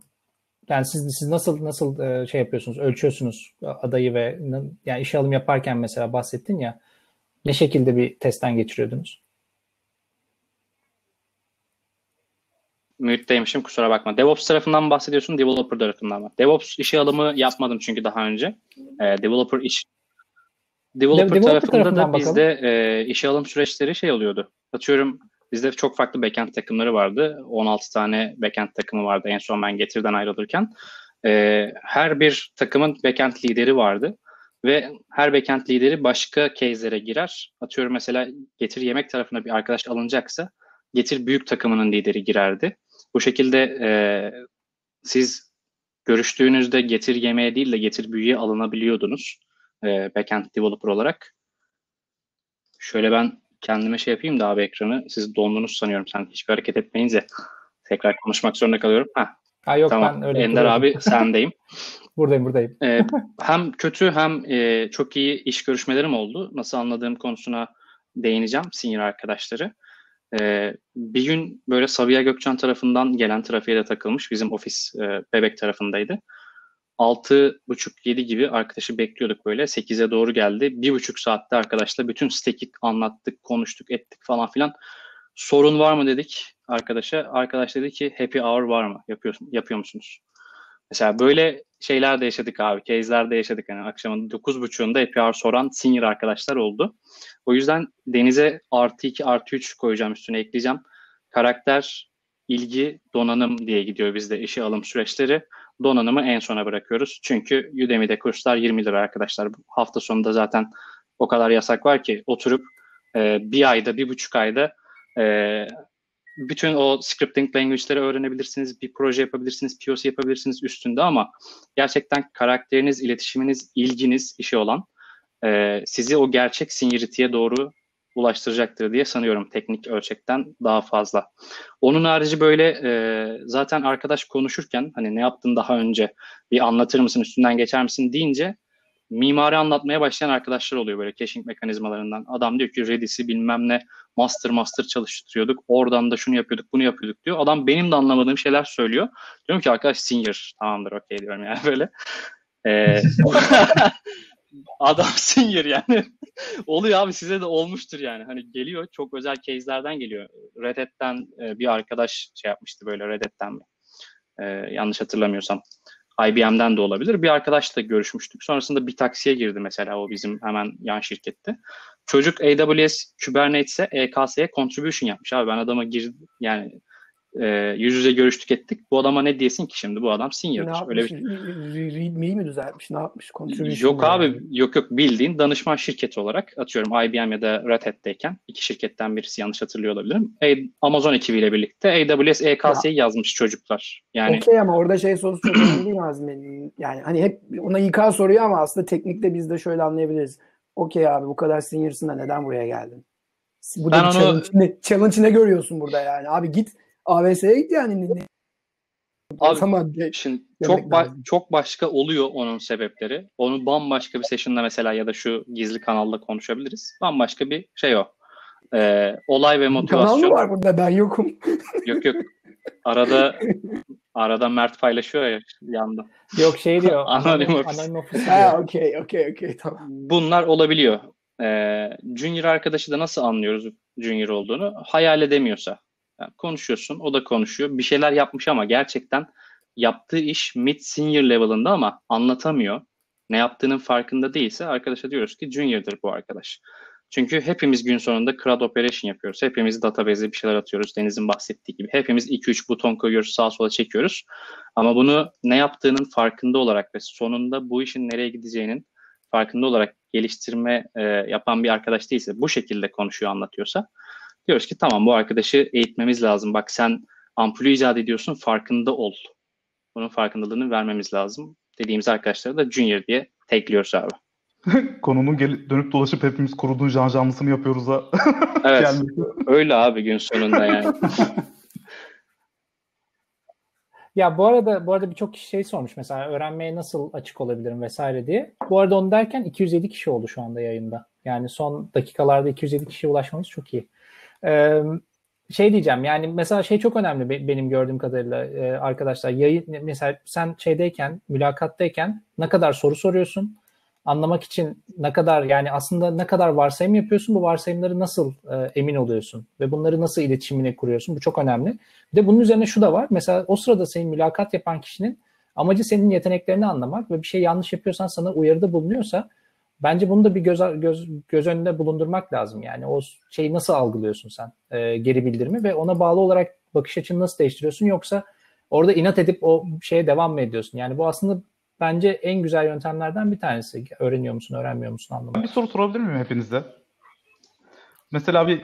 yani siz nasıl yapıyorsunuz, ölçüyorsunuz adayı ve yani işe alım yaparken mesela bahsettin ya, ne şekilde bir testten geçiriyordunuz? Mühitteymişim, kusura bakma. DevOps tarafından mı bahsediyorsun, developer tarafından mı? DevOps işe alımı yapmadım çünkü daha önce. Developer tarafında da bizde işe alım süreçleri oluyordu. Atıyorum, bizde çok farklı backend takımları vardı. 16 tane backend takımı vardı en son ben Getir'den ayrılırken. Her bir takımın backend lideri vardı. Ve her backend lideri başka case'lere girer. Atıyorum mesela Getir yemek tarafına bir arkadaş alınacaksa Getir büyük takımının lideri girerdi. Bu şekilde siz görüştüğünüzde Getir yemeğe değil de Getir büyüğe alınabiliyordunuz. Backend developer olarak. Şöyle ben kendime yapayım da abi ekranı. Siz dondunuz sanıyorum. Sen hiçbir hareket etmeyince tekrar konuşmak zorunda kalıyorum. Yok, tamam. Ben öyle Ender yapıyorum. Abi sendeyim. buradayım. Hem kötü hem çok iyi iş görüşmelerim oldu. Nasıl anladığım konusuna değineceğim senior arkadaşları. Bir gün böyle Sabiha Gökçen tarafından gelen trafiğe de takılmış. Bizim ofis Bebek tarafındaydı. 6.30-7 gibi arkadaşı bekliyorduk böyle. 8'e doğru geldi. 1.5 saatte arkadaşla bütün stack'i anlattık, konuştuk, ettik falan filan. Sorun var mı dedik arkadaşa. Arkadaş dedi ki happy hour var mı? Yapıyor musunuz? Mesela böyle şeyler de yaşadık abi. Case'ler de yaşadık. Yani akşamın 9.30'unda happy hour soran senior arkadaşlar oldu. O yüzden Deniz'e +2, +3 koyacağım, üstüne ekleyeceğim. Karakter, ilgi, donanım diye gidiyor bizde işe alım süreçleri. Donanımı en sona bırakıyoruz. Çünkü Udemy'de kurslar 20 lira arkadaşlar. Hafta sonunda zaten o kadar yasak var ki oturup bir buçuk ayda bütün o scripting language'leri öğrenebilirsiniz. Bir proje yapabilirsiniz, POC yapabilirsiniz üstünde ama gerçekten karakteriniz, iletişiminiz, ilginiz işe olan sizi o gerçek seniority'ye doğru ulaştıracaktır diye sanıyorum, teknik ölçekten daha fazla. Onun harici böyle zaten arkadaş konuşurken hani ne yaptın daha önce, bir anlatır mısın, üstünden geçer misin deyince mimari anlatmaya başlayan arkadaşlar oluyor böyle caching mekanizmalarından. Adam diyor ki Redis'i bilmem ne master çalıştırıyorduk. Oradan da şunu yapıyorduk, bunu yapıyorduk diyor. Adam benim de anlamadığım şeyler söylüyor. Diyorum ki arkadaş senior, tamamdır, okey diyorum yani böyle. Adam senior yani. Oluyor abi, size de olmuştur yani. Hani geliyor, çok özel case'lerden geliyor. Red Hat'ten bir arkadaş yapmıştı böyle, Red Hat'ten mi? Yanlış hatırlamıyorsam. IBM'den de olabilir. Bir arkadaşla görüşmüştük. Sonrasında bir taksiye girdi mesela o bizim hemen yan şirkette. Çocuk AWS Kubernetes'e, EKS'ye contribution yapmış. Abi ben adama girdim yani. Yüz yüze görüştük ettik. Bu adama ne diyesin ki şimdi? Bu adam senior'dur. Öyle bir readme'yi mi düzeltmiş? Ne yapmış? Yok abi, yani. Yok bildiğin danışman şirketi olarak, atıyorum IBM ya da Red Hat'teyken, iki şirketten birisi, yanlış hatırlıyor olabilirim. Amazon ekibiyle birlikte AWS EKS'yi yazmış çocuklar. Yani okey, ama orada sorusu çok önemli Azmi'nin. Yani hani hep ona İK soruyor ama aslında teknikte biz de şöyle anlayabiliriz. Okey abi, bu kadar senior'sın da neden buraya geldin? Bu da challenge ne görüyorsun burada yani? Abi git AWS'ye git yani. Abi şimdi çok başka oluyor onun sebepleri. Onu bambaşka bir session'da mesela ya da şu gizli kanalda konuşabiliriz. Bambaşka bir o. Olay ve motivasyon. Kanal mı var burada? Ben yokum. Yok. Arada Mert paylaşıyor ya yandan. Yok diyor. Anonim ofis. Okey tamam. Bunlar olabiliyor. Junior arkadaşı da nasıl anlıyoruz junior olduğunu? Hayal edemiyorsa. Konuşuyorsun, o da konuşuyor. Bir şeyler yapmış ama gerçekten yaptığı iş mid senior level'ında ama anlatamıyor. Ne yaptığının farkında değilse arkadaşa diyoruz ki junior'dır bu arkadaş. Çünkü hepimiz gün sonunda crud operation yapıyoruz. Hepimiz database'e bir şeyler atıyoruz. Deniz'in bahsettiği gibi. Hepimiz 2-3 buton koyuyoruz, sağa sola çekiyoruz. Ama bunu ne yaptığının farkında olarak ve sonunda bu işin nereye gideceğinin farkında olarak geliştirme yapan bir arkadaş değilse, bu şekilde konuşuyor, anlatıyorsa, diyoruz ki tamam, bu arkadaşı eğitmemiz lazım. Bak sen ampulü icat ediyorsun, farkında ol. Bunun farkındalığını vermemiz lazım dediğimiz arkadaşlara da junior diye tekliyoruz abi. Konunun dönüp dolaşıp hepimiz kurulduğun janjanlısını yapıyoruz da. Evet. Öyle abi gün sonunda yani. Ya bu arada birçok kişi şey sormuş mesela, öğrenmeye nasıl açık olabilirim vesaire diye. Bu arada onu derken 207 kişi oldu şu anda yayında. Yani son dakikalarda 207 kişiye ulaşmamız çok iyi. Şey diyeceğim yani mesela şey çok önemli benim gördüğüm kadarıyla arkadaşlar. Yayın, mesela sen şeydeyken, mülakattayken ne kadar soru soruyorsun? Anlamak için ne kadar, yani aslında ne kadar varsayım yapıyorsun, bu varsayımları nasıl emin oluyorsun ve bunları nasıl iletişimine kuruyorsun, bu çok önemli. Bir de bunun üzerine şu da var, mesela o sırada senin mülakat yapan kişinin amacı senin yeteneklerini anlamak ve bir şey yanlış yapıyorsan sana uyarıda bulunuyorsa, bence bunu da bir göz önünde bulundurmak lazım. Yani o şeyi nasıl algılıyorsun sen, geri bildirimi, ve ona bağlı olarak bakış açını nasıl değiştiriyorsun, yoksa orada inat edip o şeye devam mı ediyorsun? Yani bu aslında bence en güzel yöntemlerden bir tanesi. Öğreniyor musun, öğrenmiyor musun anlamında. Bir soru sorabilir miyim hepinize? Mesela bir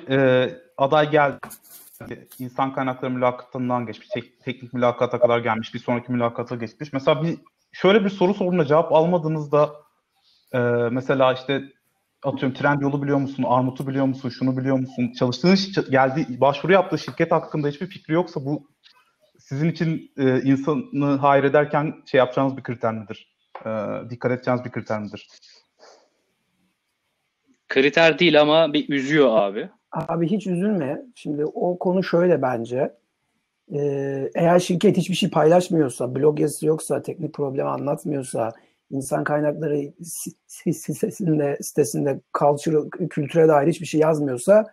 aday geldi. İnsan kaynakları mülakatından geçmiş. Teknik mülakata kadar gelmiş. Bir sonraki mülakata geçmiş. Mesela şöyle bir soru sorduğunda cevap almadığınızda mesela işte atıyorum Trendyol'u biliyor musun? Armut'u biliyor musun? Şunu biliyor musun? Çalıştığın, başvuru yaptığı şirket hakkında hiçbir fikri yoksa bu sizin için insanı hayır ederken şey yapacağınız bir kriter midir? Dikkat edeceğiniz bir kriter midir? Kriter değil ama bir üzüyor abi. Abi hiç üzülme. Şimdi o konu şöyle bence. Eğer şirket hiçbir şey paylaşmıyorsa, blog yazısı yoksa, teknik problemi anlatmıyorsa, insan kaynakları sitesinde kültüre dair hiçbir şey yazmıyorsa,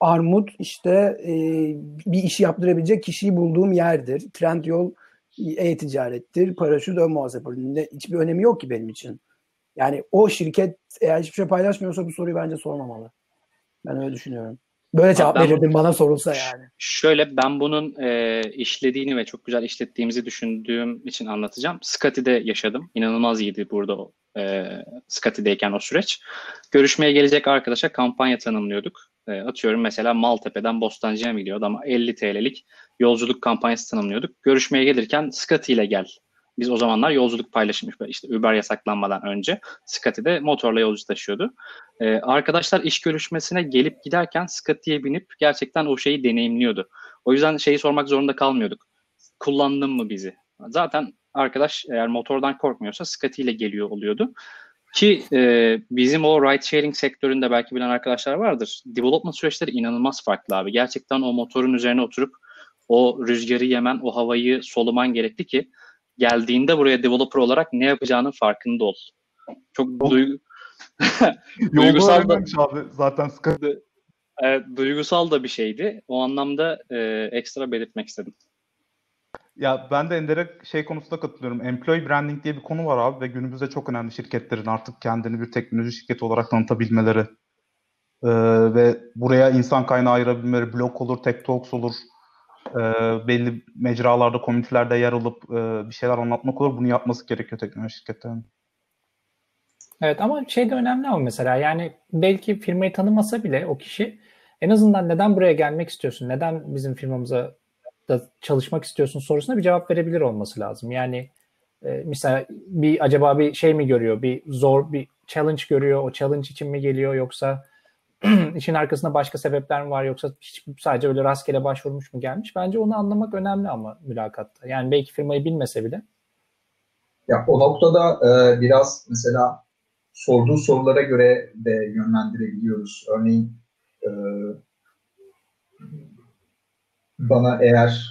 Armut işte bir işi yaptırabilecek kişiyi bulduğum yerdir. Trendyol e-ticarettir. Paraşüt ön muhasebenin hiçbir önemi yok ki benim için. Yani o şirket eğer hiçbir şey paylaşmıyorsa bu soruyu bence sormamalı. Ben öyle düşünüyorum. Böyle cevap verirdim bana sorulsa yani. Şöyle, ben bunun işlediğini ve çok güzel işlettiğimizi düşündüğüm için anlatacağım. Scotty'de yaşadım. İnanılmaz iyiydi burada Scotty'deyken o süreç. Görüşmeye gelecek arkadaşa kampanya tanımlıyorduk. Atıyorum mesela Maltepe'den Bostancı'ya mı gidiyordu ama 50 TL'lik yolculuk kampanyası tanımlıyorduk. Görüşmeye gelirken Scotty ile gel. Biz o zamanlar yolculuk paylaşmış, işte Uber yasaklanmadan önce Scotty'de motorla yolcu taşıyordu. Arkadaşlar iş görüşmesine gelip giderken Scotty'ye binip gerçekten o şeyi deneyimliyordu. O yüzden şeyi sormak zorunda kalmıyorduk. Kullandın mı bizi? Zaten arkadaş eğer motordan korkmuyorsa Scotty ile geliyor oluyordu. Ki bizim o ride sharing sektöründe belki bilen arkadaşlar vardır. Development süreçleri inanılmaz farklı abi. Gerçekten o motorun üzerine oturup o rüzgarı yemen, o havayı soluman gerekli ki geldiğinde buraya developer olarak ne yapacağının farkında ol. Çok duygusal da abi, zaten sıkıntı. Duygusal da bir şeydi. O anlamda ekstra belirtmek istedim. Ya ben de Ender'e şey konusunda katılıyorum. Employee branding diye bir konu var abi ve günümüzde çok önemli şirketlerin artık kendini bir teknoloji şirketi olarak tanıtabilmeleri ve buraya insan kaynağı ayırabilmeleri, blog olur, tech talks olur, belli mecralarda, komünitelerde yer alıp bir şeyler anlatmak olur. Bunu yapması gerekiyor teknoloji şirketlerinin. Evet ama şey de önemli ama mesela yani belki firmayı tanımasa bile o kişi en azından neden buraya gelmek istiyorsun, neden bizim firmamıza da çalışmak istiyorsun sorusuna bir cevap verebilir olması lazım. Yani mesela acaba bir şey mi görüyor, bir challenge görüyor, o challenge için mi geliyor, yoksa işin arkasında başka sebepler mi var, yoksa sadece öyle rastgele başvurmuş mu gelmiş? Bence onu anlamak önemli ama mülakatta. Yani belki firmayı bilmese bile. Ya o noktada biraz mesela sorduğu sorulara göre de yönlendirebiliyoruz. Örneğin bana eğer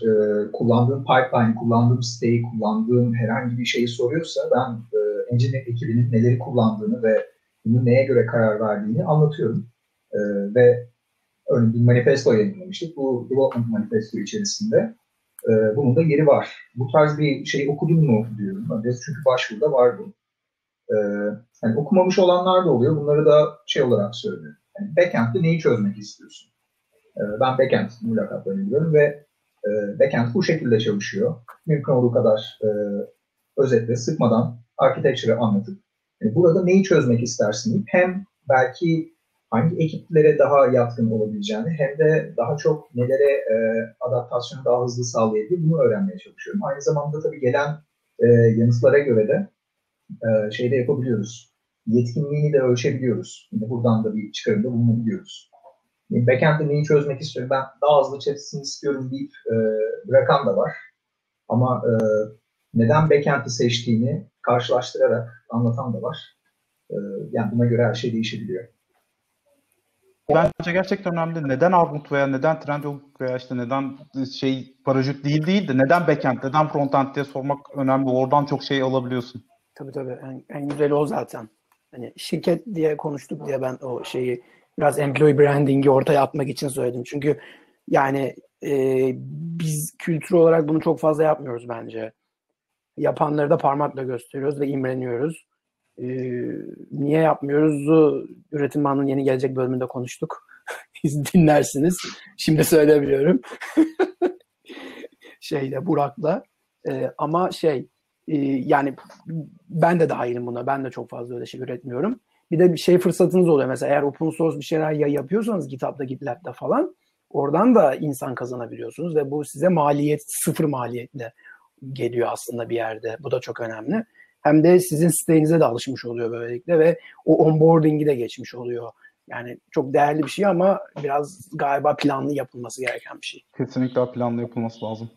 kullandığım pipeline, kullandığım siteyi, kullandığım herhangi bir şeyi soruyorsa ben engineering ekibinin neleri kullandığını ve bunu neye göre karar verdiğini anlatıyorum. Ve örneğin bir manifesto yayınlamıştık. Bu development manifesto içerisinde bunun da yeri var. Bu tarz bir şey okudun mu diyorum. Çünkü başvuruda var bu. Yani okumamış olanlar da oluyor. Bunları da şey olarak söylüyorum. Yani backend'de neyi çözmek istiyorsun? Ben backend mülakatlarını diyorum ve backend bu şekilde çalışıyor. Mümkün olduğu kadar özetle sıkmadan architecture'ı anlatıp burada neyi çözmek istersin? Hem belki hangi ekiplere daha yatkın olabileceğini hem de daha çok nelere adaptasyonu daha hızlı sağlayabilir bunu öğrenmeye çalışıyorum. Aynı zamanda tabii gelen yanıtlara göre de şeyde yapabiliyoruz. Yetkinliğini de ölçebiliyoruz. Yani buradan da bir çıkarımda bulunabiliyoruz. Yani backend'de neyi çözmek istiyorum? Ben daha hızlı çözülsün istiyorum deyip bırakan da var. Ama neden backend'i seçtiğini karşılaştırarak anlatan da var. Yani buna göre her şey değişebiliyor. Bence gerçekten önemli. Neden Armut veya neden Trendyol veya işte neden paraşüt değil de neden backend, neden frontend diye sormak önemli. Oradan çok şey alabiliyorsun. Tabii. En güzeli o zaten. Hani şirket diye konuştuk diye ben o şeyi biraz employee branding'i ortaya atmak için söyledim. Çünkü yani biz kültür olarak bunu çok fazla yapmıyoruz bence. Yapanları da parmakla gösteriyoruz ve imreniyoruz. Niye yapmıyoruz? Üretim Ağı'nın yeni gelecek bölümünde konuştuk. Siz dinlersiniz. Şimdi söyleyebiliyorum. Burak'la. Ama yani ben de dahilim buna. Ben de çok fazla öyle şey üretmiyorum. Bir de bir fırsatınız oluyor. Mesela eğer open source bir şeyler yapıyorsanız GitHub'da, GitLab'da falan oradan da insan kazanabiliyorsunuz ve bu size sıfır maliyetle geliyor aslında bir yerde. Bu da çok önemli. Hem de sizin sitenize de alışmış oluyor böylelikle ve o onboarding'i de geçmiş oluyor. Yani çok değerli bir şey ama biraz galiba planlı yapılması gereken bir şey. Kesinlikle daha planlı yapılması lazım.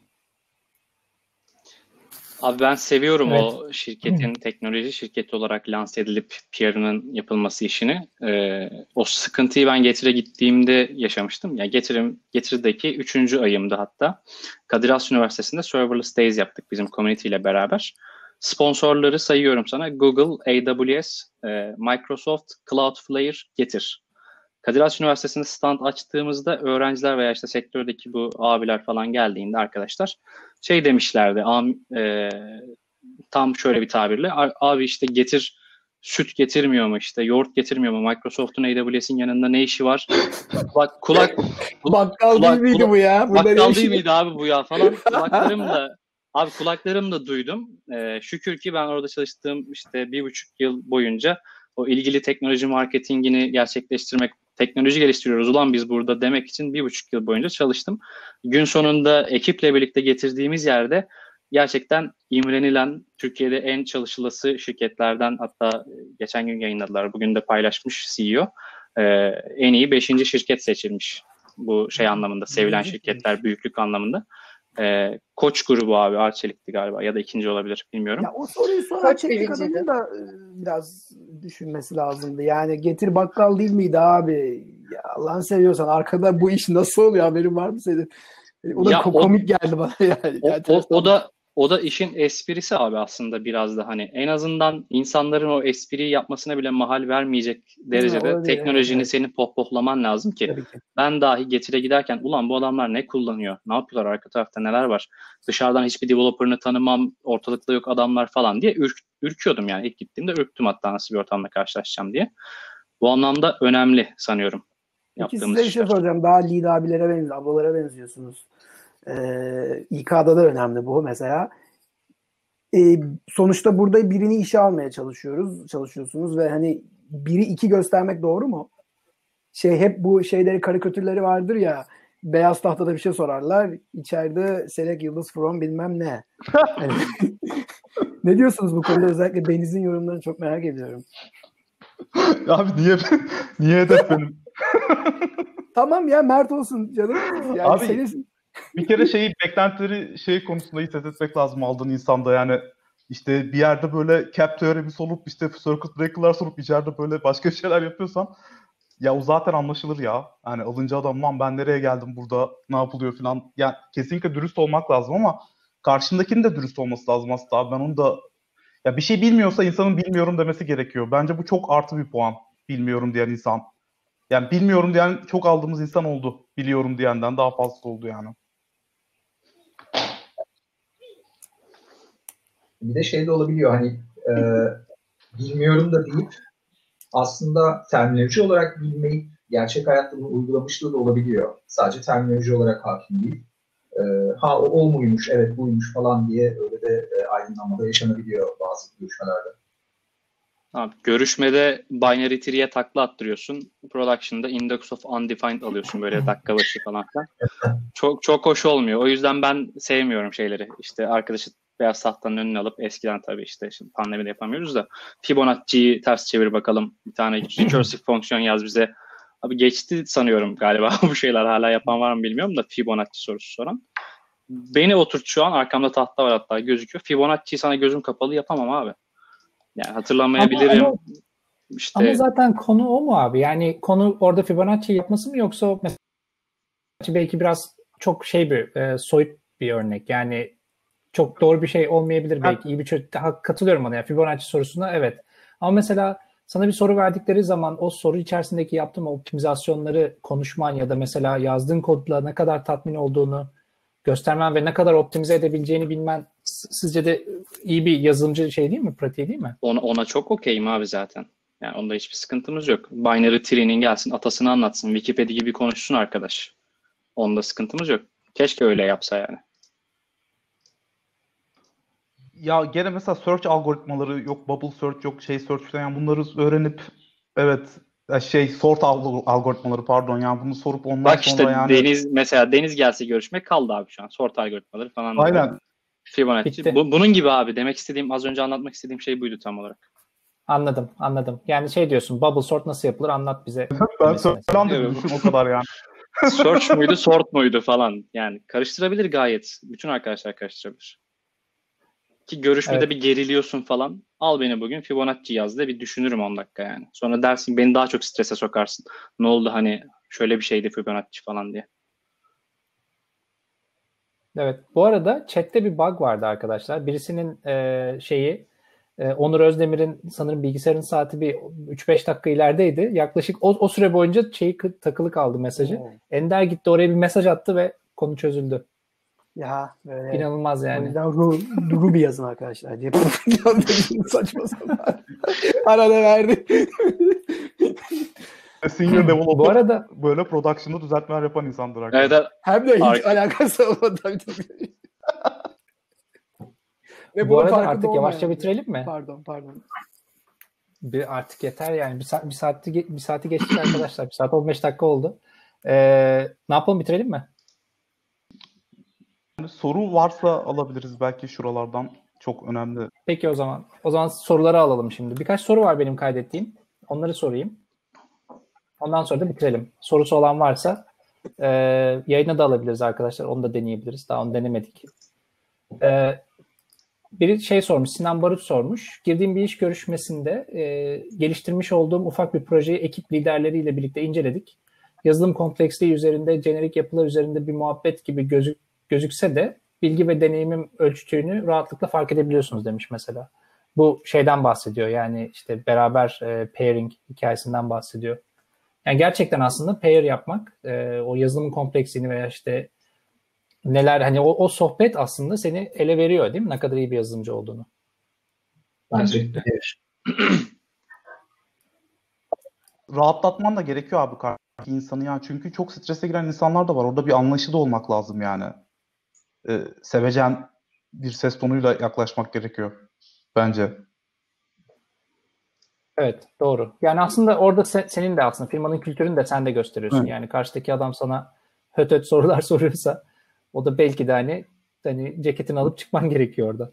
Abi ben seviyorum o şirketin teknoloji şirketi olarak lanse edilip PR'ının yapılması işini. O sıkıntıyı ben Getir'e gittiğimde yaşamıştım. Yani Getir'deki 3. ayımda hatta Kadir Has Üniversitesi'nde Serverless Days yaptık bizim community ile beraber. Sponsorları sayıyorum sana. Google, AWS, Microsoft, Cloudflare, Getir. Kadir Has Üniversitesi'nde stand açtığımızda öğrenciler veya işte sektördeki bu abiler falan geldiğinde arkadaşlar demişlerdi. Tam şöyle bir tabirle. Abi Getir süt getirmiyor mu? Yoğurt getirmiyor mu? Microsoft'un AWS'in yanında ne işi var? Bakkal değil miydi bu ya? Bakkal değil miydi abi bu ya falan. Kulaklarımla duydum. Şükür ki ben orada çalıştığım 1,5 yıl boyunca o ilgili teknoloji marketingini gerçekleştirmek, teknoloji geliştiriyoruz ulan biz burada demek için 1,5 yıl boyunca çalıştım. Gün sonunda ekiple birlikte getirdiğimiz yerde gerçekten imrenilen, Türkiye'de en çalışılası şirketlerden, hatta geçen gün yayınladılar, bugün de paylaşmış CEO, en iyi 5. şirket seçilmiş. Bu anlamında, sevilen şirketler, büyüklük anlamında. Koç grubu abi, Arçelik'ti galiba ya da 2. olabilir, bilmiyorum. Ya o soruyu sonra Arçelik adamın da biraz düşünmesi lazımdı. Yani Getir bakkal değil miydi abi? Ya lan seviyorsan arkada bu iş nasıl oluyor, haberin var mı senin? O da komik geldi bana yani. O da işin esprisi abi aslında biraz da en azından insanların o espriyi yapmasına bile mahal vermeyecek derecede teknolojini senin pohpohlaman lazım ki. Ben dahi Getir'e giderken ulan bu adamlar ne kullanıyor, ne yapıyorlar, arka tarafta neler var, dışarıdan hiçbir developer'ını tanımam, ortalıkta yok adamlar falan diye ürküyordum yani. İlk gittiğimde ürktüm hatta nasıl bir ortamla karşılaşacağım diye. Bu anlamda önemli sanıyorum. Size bir şey soracağım. Daha Lida abilere benziyor, ablalara benziyorsunuz. İK'da da önemli bu mesela. Sonuçta burada birini işe almaya çalışıyorsunuz ve biri iki göstermek doğru mu? Hep bu karikatürleri vardır ya, beyaz tahtada bir şey sorarlar, içeride Selek Yıldız from bilmem ne. Ne diyorsunuz bu konuda? Özellikle Deniz'in yorumlarını çok merak ediyorum. Abi niye hedef benim? Tamam ya, Mert olsun canım. Yani abi bir kere beklentileri konusunda iyi set etmek lazım aldığın insanda. Yani bir yerde böyle cap teoremisi olup circuit breaker'lar sorup içeride böyle başka şeyler yapıyorsan ya o zaten anlaşılır ya. Yani alınca adam lan ben nereye geldim, burada ne yapılıyor falan. Yani kesinlikle dürüst olmak lazım ama karşındakinin de dürüst olması lazım aslında abi. Ben onu da ya bir şey bilmiyorsa insanın bilmiyorum demesi gerekiyor. Bence bu çok artı bir puan. Bilmiyorum diyen insan. Yani bilmiyorum diyen çok aldığımız insan oldu. Biliyorum diyenden daha fazla oldu yani. Bir de olabiliyor bilmiyorum da deyip aslında terminoloji olarak bilmeyip gerçek hayatta bunu uygulamışlığı da olabiliyor. Sadece terminoloji olarak hakim değil. Ha o muymuş, evet buymuş falan diye öyle de aydınlanmada yaşanabiliyor bazı görüşmelerde. Abi, görüşmede binary tree'ye takla attırıyorsun. Production'da index of undefined alıyorsun böyle dakika başı falan. Çok hoş olmuyor. O yüzden ben sevmiyorum şeyleri. İşte arkadaşı beyaz tahtanın önüne alıp eskiden tabii işte şimdi pandemide yapamıyoruz da Fibonacci'yi ters çevir bakalım. Bir tane recursive fonksiyon yaz bize. Abi geçti sanıyorum galiba bu şeyler. Hala yapan var mı bilmiyorum da Fibonacci sorusu soran. Beni oturt şu an. Arkamda tahta var hatta gözüküyor. Fibonacci'yi sana gözüm kapalı yapamam abi. Yani hatırlamayabilirim. Ama zaten konu o mu abi? Yani konu orada Fibonacci yapması mı yoksa mesela belki biraz çok şey bir soyut bir örnek. Yani çok doğru bir şey olmayabilir belki. Evet. İyi bir katılıyorum ona. Yani Fibonacci sorusuna evet. Ama mesela sana bir soru verdikleri zaman o soru içerisindeki yaptığın optimizasyonları konuşman ya da mesela yazdığın kodla ne kadar tatmin olduğunu göstermen ve ne kadar optimize edebileceğini bilmen sizce de iyi bir yazılımcı şey değil mi? Pratiği değil mi? Ona çok okeyim abi zaten. Yani onda hiçbir sıkıntımız yok. Binary tree'nin gelsin, atasını anlatsın, Wikipedia gibi konuşsun arkadaş. Onda sıkıntımız yok. Keşke öyle yapsa yani. Ya gene mesela search algoritmaları yok, bubble search yok, şey search falan yani bunları öğrenip evet şey sort algoritmaları pardon yani bunu sorup ondan bak işte sonra yani. Deniz mesela Deniz gelse görüşmek kaldı abi şu an sort algoritmaları falan. Aynen. Fibonacci. Bunun gibi abi demek istediğim az önce anlatmak istediğim şey buydu tam olarak. Anladım. Yani şey diyorsun bubble sort nasıl yapılır anlat bize. Ben falan diyorum o kadar yani. Search muydu sort muydu falan yani karıştırabilir gayet. Bütün arkadaşlar karıştırabilir. Ki görüşmede evet. Bir geriliyorsun falan. Al beni bugün Fibonacci yaz da bir düşünürüm 10 dakika yani. Sonra dersin beni daha çok strese sokarsın. Ne oldu hani şöyle bir şeydi Fibonacci falan diye. Evet. Bu arada chatte bir bug vardı arkadaşlar. Birisinin Onur Özdemir'in sanırım bilgisayarın saati bir 3-5 dakika ilerideydi. Yaklaşık o süre boyunca takılı kaldı mesajı. Hmm. Ender gitti oraya bir mesaj attı ve konu çözüldü. Ya böyle inanılmaz yani. O yüzden Ruby yazın arkadaşlar diye. Saçma sapan. Arada verdi. Senior developer bu arada böyle production'ı düzeltmeler yapan insandır arkadaşlar. Evet. Hem de hiç alakası olmadı tabii. Ve bu arada artık yavaşça bitirelim mi? Pardon. Bir artık yeter yani. Bir saati geçtik arkadaşlar. 1 saat 15 dakika oldu. Ne yapalım bitirelim mi? Soru varsa alabiliriz belki şuralardan çok önemli. Peki o zaman soruları alalım şimdi. Birkaç soru var benim kaydettiğim. Onları sorayım. Ondan sonra da bitirelim. Sorusu olan varsa yayına da alabiliriz arkadaşlar. Onu da deneyebiliriz. Daha onu denemedik. Biri şey sormuş, Sinan Barut sormuş. Girdiğim bir iş görüşmesinde geliştirmiş olduğum ufak bir projeyi ekip liderleriyle birlikte inceledik. Yazılım kompleksliği üzerinde, jenerik yapılar üzerinde bir muhabbet gibi gözükse de bilgi ve deneyimim ölçtüğünü rahatlıkla fark edebiliyorsunuz demiş mesela. Bu şeyden bahsediyor yani işte beraber pairing hikayesinden bahsediyor. Yani gerçekten aslında pair yapmak o yazılımın kompleksini veya işte neler hani o sohbet aslında seni ele veriyor değil mi? Ne kadar iyi bir yazılımcı olduğunu. Bence rahatlatman da gerekiyor abi kardeşim. İnsanı yani çünkü çok strese giren insanlar da var. Orada bir anlaşıda olmak lazım yani. Sevecen bir ses tonuyla yaklaşmak gerekiyor bence. Evet, doğru. Yani aslında orada senin de aslında firmanın kültürünü de sen de gösteriyorsun. Evet. Yani karşıdaki adam sana höt sorular soruyorsa o da belki de hani ceketini alıp çıkman gerekiyor orada.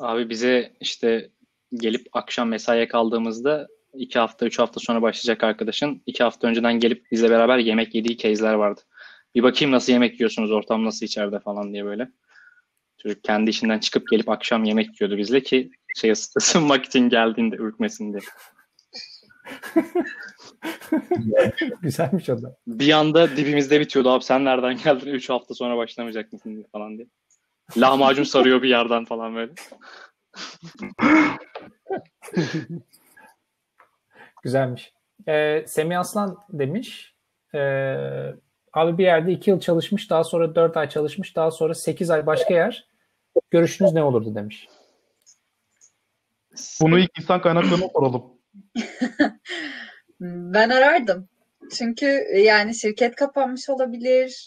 Abi bize işte gelip akşam mesaiye kaldığımızda 2 hafta, 3 hafta sonra başlayacak arkadaşın 2 hafta önceden gelip bizle beraber yemek yediği case'ler vardı. Bir bakayım nasıl yemek yiyorsunuz, ortam nasıl içeride falan diye böyle. Çocuk kendi işinden çıkıp gelip akşam yemek yiyordu bizle ki şey ısınmak için geldiğinde ürkmesin diye. Güzelmiş o da. Bir anda dibimizde bitiyordu abi sen nereden geldin 3 hafta sonra başlamayacak mısın diye falan diye. Lahmacun sarıyor bir yerden falan böyle. Güzelmiş. Semih Aslan demiş. Abi bir yerde 2 yıl çalışmış, daha sonra 4 ay çalışmış, daha sonra 8 ay başka yer. Görüşünüz ne olurdu demiş. Bunu ilk insan kaynaklarına soralım. Ben arardım. Çünkü yani şirket kapanmış olabilir,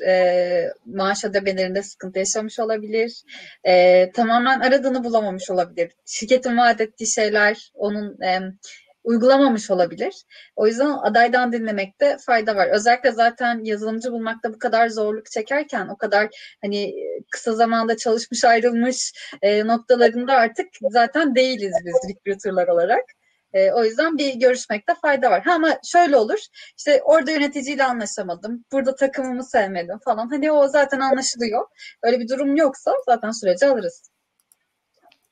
maaş ödemelerinde sıkıntı yaşamış olabilir, tamamen aradığını bulamamış olabilir. Şirketin vaat ettiği şeyler onun uygulamamış olabilir. O yüzden adaydan dinlemekte fayda var. Özellikle zaten yazılımcı bulmakta bu kadar zorluk çekerken o kadar hani kısa zamanda çalışmış ayrılmış noktalarında artık zaten değiliz biz recruiterlar olarak. O yüzden bir görüşmekte fayda var. Ha, ama şöyle olur, işte orada yöneticiyle anlaşamadım, burada takımımı sevmedim falan. Hani o zaten anlaşılıyor. Öyle bir durum yoksa zaten süreci alırız.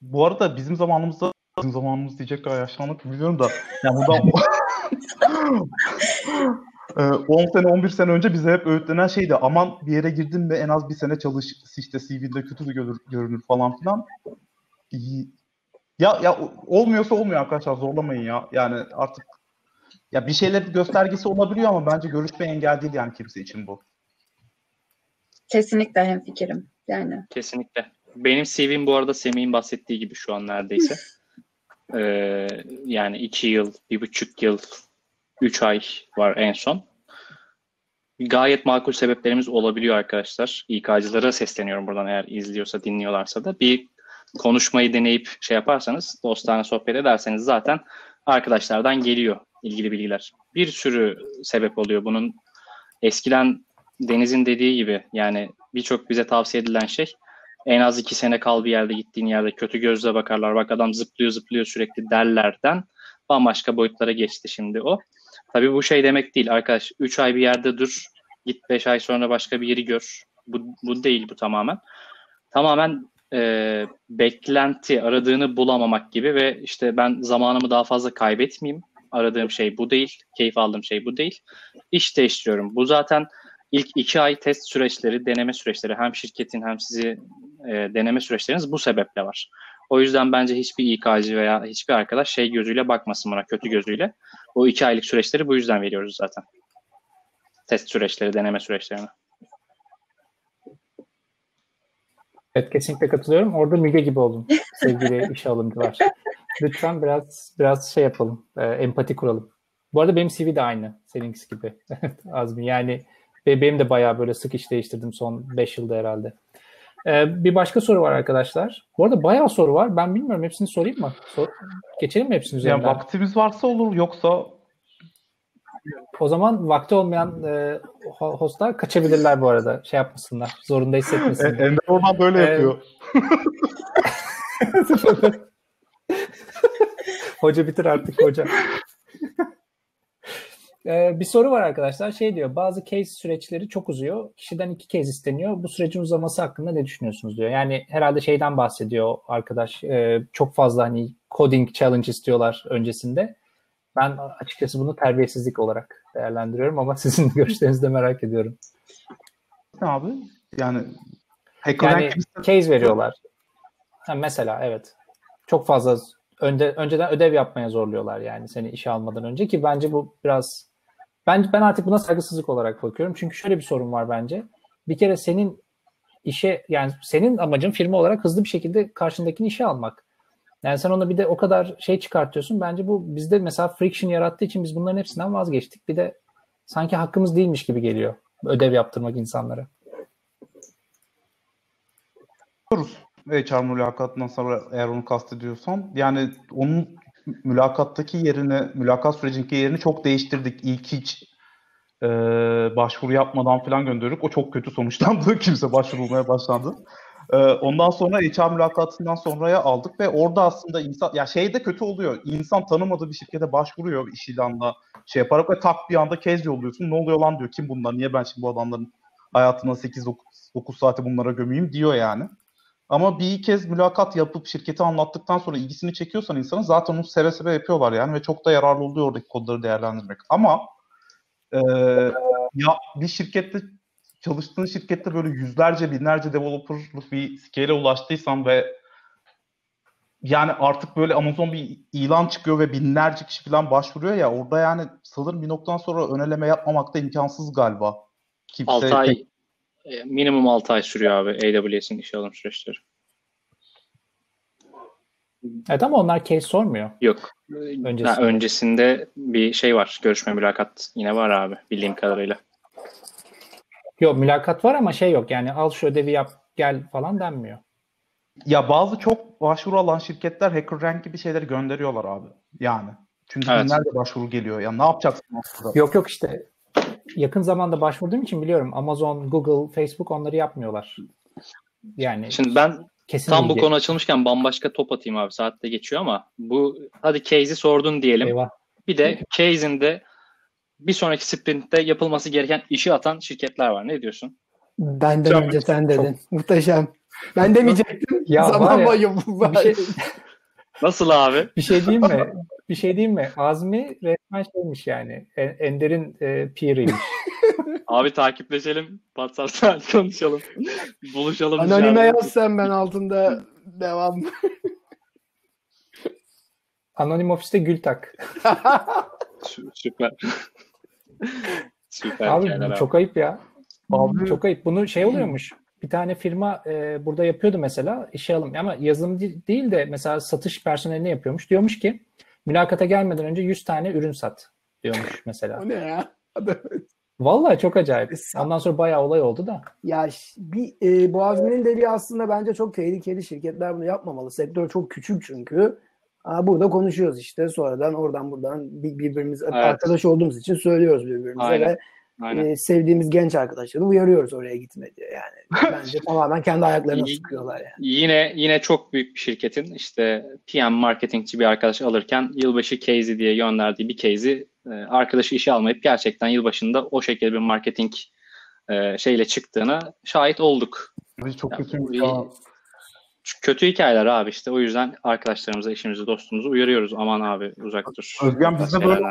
Bu arada bizim zamanımız diyecek kadar yaşlandık biliyorum da. Yani bundan 10 sene, 11 sene önce bize hep öğütlenen şeydi. Aman bir yere girdin ve en az bir sene çalış, işte CV'de kötü görünür falan filan. Ya olmuyorsa olmuyor arkadaşlar, zorlamayın ya. Yani artık ya bir şeyler göstergesi olabiliyor ama bence görüşme engel değil yani kimse için bu. Kesinlikle hemfikirim yani. Kesinlikle. Benim CV'm bu arada Semih'in bahsettiği gibi şu an neredeyse. Yani 2 yıl, 1,5 yıl, 3 ay var en son. Gayet makul sebeplerimiz olabiliyor arkadaşlar. İK'cılara sesleniyorum buradan, eğer izliyorsa, dinliyorlarsa da bir konuşmayı deneyip şey yaparsanız, dostlarla sohbet ederseniz zaten arkadaşlardan geliyor ilgili bilgiler. Bir sürü sebep oluyor bunun. Eskiden Deniz'in dediği gibi yani birçok bize tavsiye edilen şey, en az 2 sene kal bir yerde, gittiğin yerde kötü gözle bakarlar, bak adam zıplıyor sürekli derlerden bambaşka boyutlara geçti şimdi o. Tabii bu şey demek değil arkadaş, 3 ay bir yerde dur, git 5 ay sonra başka bir yeri gör. Bu değil, bu tamamen beklenti, aradığını bulamamak gibi ve işte ben zamanımı daha fazla kaybetmeyeyim, aradığım şey bu değil, keyif aldığım şey bu değil, iş değiştiriyorum. Bu zaten ilk 2 ay test süreçleri, deneme süreçleri, hem şirketin hem sizi deneme süreçleriniz bu sebeple var. O yüzden bence hiçbir İK'cı veya hiçbir arkadaş şey gözüyle bakmasın buna, kötü gözüyle. O 2 aylık süreçleri bu yüzden veriyoruz zaten. Test süreçleri, deneme süreçlerini. Evet, kesinlikle katılıyorum. Orada Müge gibi oldum sevgili işe alımcılar. Lütfen biraz şey yapalım, empati kuralım. Bu arada benim CV de aynı seninkisi gibi Azmi. Yani benim de bayağı böyle sık iş değiştirdim son 5 yılda herhalde. Bir başka soru var arkadaşlar. Bu arada bayağı soru var. Ben bilmiyorum, hepsini sorayım mı? Geçelim mi hepsini üzerinden? Yani vaktimiz varsa olur, yoksa... O zaman vakti olmayan hostlar kaçabilirler bu arada. Şey yapmasınlar, zorunda hissetmesinler. Ender oradan böyle yapıyor. Hoca bitir artık hoca. Bir soru var arkadaşlar. Şey diyor, bazı case süreçleri çok uzuyor. Kişiden 2 case isteniyor. Bu sürecin uzaması hakkında ne düşünüyorsunuz diyor. Yani herhalde şeyden bahsediyor arkadaş. Çok fazla hani coding challenge istiyorlar öncesinde. Ben açıkçası bunu terbiyesizlik olarak değerlendiriyorum ama sizin görüşlerinizi de merak ediyorum. Ne abi? Yani case veriyorlar. Ha, mesela evet. Çok fazla önceden ödev yapmaya zorluyorlar yani seni işe almadan önce, ki bence bu biraz... Ben artık buna saygısızlık olarak bakıyorum. Çünkü şöyle bir sorun var bence. Bir kere senin işe, yani senin amacın firma olarak hızlı bir şekilde karşındakini işe almak. Yani sen ona bir de o kadar şey çıkartıyorsun. Bence bu bizde mesela friction yarattığı için biz bunların hepsinden vazgeçtik. Bir de sanki hakkımız değilmiş gibi geliyor ödev yaptırmak insanlara. HR mülakatından sonra, eğer onu kastediyorsan. Yani onun mülakat sürecindeki yerini çok değiştirdik. İlk hiç başvuru yapmadan falan gönderdik. O çok kötü sonuçlandı. Kimse başvurulmaya başlandı. Ondan sonra HR mülakatından sonraya aldık ve orada aslında insan, ya şey de kötü oluyor. İnsan tanımadığı bir şirkete başvuruyor iş ilanına şey yaparak ve tak bir anda case yolluyorsun. Ne oluyor lan diyor. Kim bunlar? Niye ben şimdi bu adamların hayatına 8-9 saati bunlara gömeyim diyor yani. Ama bir kez mülakat yapıp şirketi anlattıktan sonra ilgisini çekiyorsan insanın, zaten onu seve seve yapıyorlar yani ve çok da yararlı oluyor oradaki kodları değerlendirmek. Ama ya bir şirkette, çalıştığın şirkette böyle yüzlerce, binlerce developer'lık bir scale'e ulaştıysan ve yani artık böyle Amazon bir ilan çıkıyor ve binlerce kişi falan başvuruyor ya, orada yani sanırım bir noktadan sonra öneleme yapmamak da imkansız galiba. Kimse 6 ay, minimum 6 ay sürüyor abi AWS'in işe alım süreçleri. Evet ama onlar case sormuyor. Yok. Öncesinde bir şey var. Görüşme, mülakat yine var abi bildiğim kadarıyla. Yok, mülakat var ama şey yok yani, al şu ödevi yap gel falan denmiyor. Ya bazı çok başvuru alan şirketler HackerRank gibi şeyleri gönderiyorlar abi yani. Çünkü evet. Nerede başvuru geliyor ya, ne yapacaksın aslında? Yok işte yakın zamanda başvurduğum için biliyorum, Amazon, Google, Facebook onları yapmıyorlar. Yani şimdi ben kesin tam bilgi. Bu konu açılmışken bambaşka top atayım abi, saatte geçiyor ama bu hadi case'i sordun diyelim. Eyvah. Bir de case'in de bir sonraki sprintte yapılması gereken işi atan şirketler var. Ne diyorsun? Benden çok, önce sen dedin. Çok... Muhteşem. Ben demeyecektim. Ya zaman bayım. Şey... Nasıl abi? Bir şey diyeyim mi? Azmi resmen şeymiş yani. Ender'in peer'iymiş. Abi takipleşelim. WhatsApp'tan konuşalım. Buluşalım. Anonime yaz sen, ben altında devam. Anonim ofiste gül tak. Süper. Süper. Abi bu çok ayıp ya. Abi çok ayıp. Bunu şey oluyormuş. Bir tane firma burada yapıyordu mesela. İşe alım ama yazılım değil de mesela satış personeline yapıyormuş. Diyormuş ki mülakata gelmeden önce 100 tane ürün sat diyormuş mesela. O ne ya? Vallahi çok acayip. Ondan sonra bayağı olay oldu da. Ya bir Boğazmi'nin de bir aslında bence çok tehlikeli, şirketler bunu yapmamalı. Sektör çok küçük çünkü. Burada konuşuyoruz işte sonradan oradan buradan birbirimiz evet. Arkadaş olduğumuz için söylüyoruz birbirimize. Aynen. Ve sevdiğimiz genç arkadaşları uyarıyoruz oraya gitme diye yani. Bence tamamen kendi ayaklarına sıkıyorlar yani. Yine çok büyük bir şirketin işte PM marketingçi bir arkadaş alırken yılbaşı case'i diye gönderdiği bir case'i arkadaşı işe almayıp gerçekten yılbaşında o şekilde bir marketing şeyle çıktığına şahit olduk. Çok yani, kötü hikayeler abi işte. O yüzden arkadaşlarımıza, eşimizi, dostumuzu uyarıyoruz. Aman abi uzak dur. Özgen bize böyle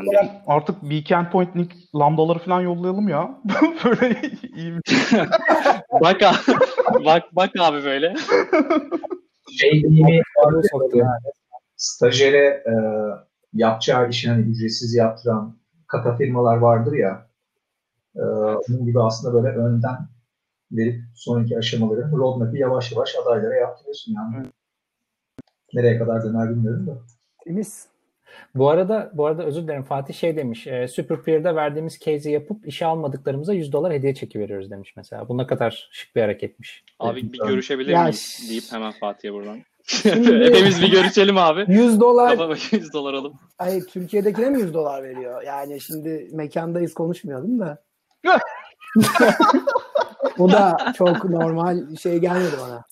artık weekend pointlik lambdaları falan yollayalım ya. Böyle iyi bir şey. Bak abi böyle. Stajyere yapacağı işini hani ücretsiz yaptıran kata firmalar vardır ya. Onun gibi aslında böyle önden verip sonraki aşamaları roadmap'i yavaş yavaş adaylara yaptırıyorsun yani. Evet. Nereye kadar döner bilmiyorum da. Temiz. Bu arada özür dilerim, Fatih şey demiş. Superpeer'de verdiğimiz case'i yapıp işe almadıklarımıza $100 hediye çeki veriyoruz demiş mesela. Bu ne kadar şık bir hareketmiş. Abi evet, bir görüşebilir miyiz deyip hemen Fatih'e buradan. Hepimiz bir görüşelim abi. $100 alalım. Ay Türkiye'dekine mi $100 veriyor? Yani şimdi mekandayız, konuşmayalım da. Bu da çok normal şey gelmedi bana.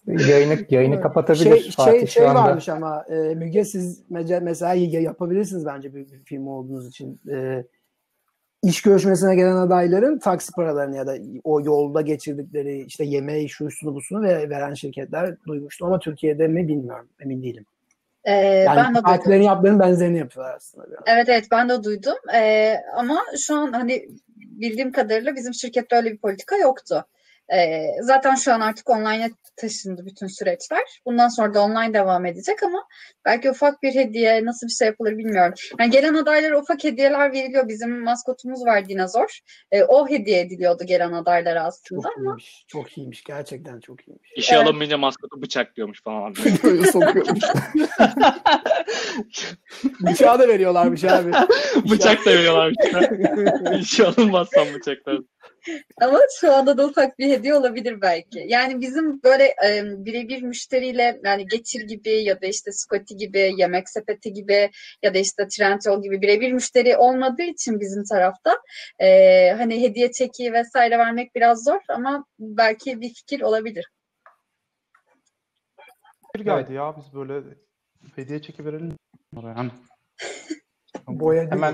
Yayını kapatabilir Fatih şu anda. Varmış ama Müge, siz mesela yapabilirsiniz bence bir firma olduğunuz için. İş görüşmesine gelen adayların taksi paralarını ya da o yolda geçirdikleri işte yemeği, şusunu busunu veren şirketler duymuştum ama Türkiye'de mi bilmiyorum, emin değilim. Yani partilerin yaptığının benzerini yapıyorlar aslında. Biraz. Evet ben de duydum ama şu an hani bildiğim kadarıyla bizim şirkette öyle bir politika yoktu. Zaten şu an artık online'a taşındı bütün süreçler. Bundan sonra da online devam edecek ama belki ufak bir hediye, nasıl bir şey yapılır bilmiyorum. Yani gelen adaylara ufak hediyeler veriliyor. Bizim maskotumuz var, dinozor. O hediye ediliyordu gelen adaylara aslında. Çok ama... iyiymiş. Çok iyiymiş. Gerçekten çok iyiymiş. İşe alınmayınca maskotu bıçaklıyormuş falan. Böyle sokuyormuş. Bıçağı da veriyorlarmış abi. Bıçak da veriyorlarmış. İşe alınmazsan bıçaklar. Ama şu anda da ufak bir hediye olabilir belki. Yani bizim böyle birebir müşteriyle yani Getir gibi ya da işte Scotty gibi, yemek sepeti gibi ya da işte Trendyol gibi birebir müşteri olmadığı için bizim tarafta hani hediye çeki vesaire vermek biraz zor ama belki bir fikir olabilir. Bir geldi ya, biz böyle hediye çeki verelim yani.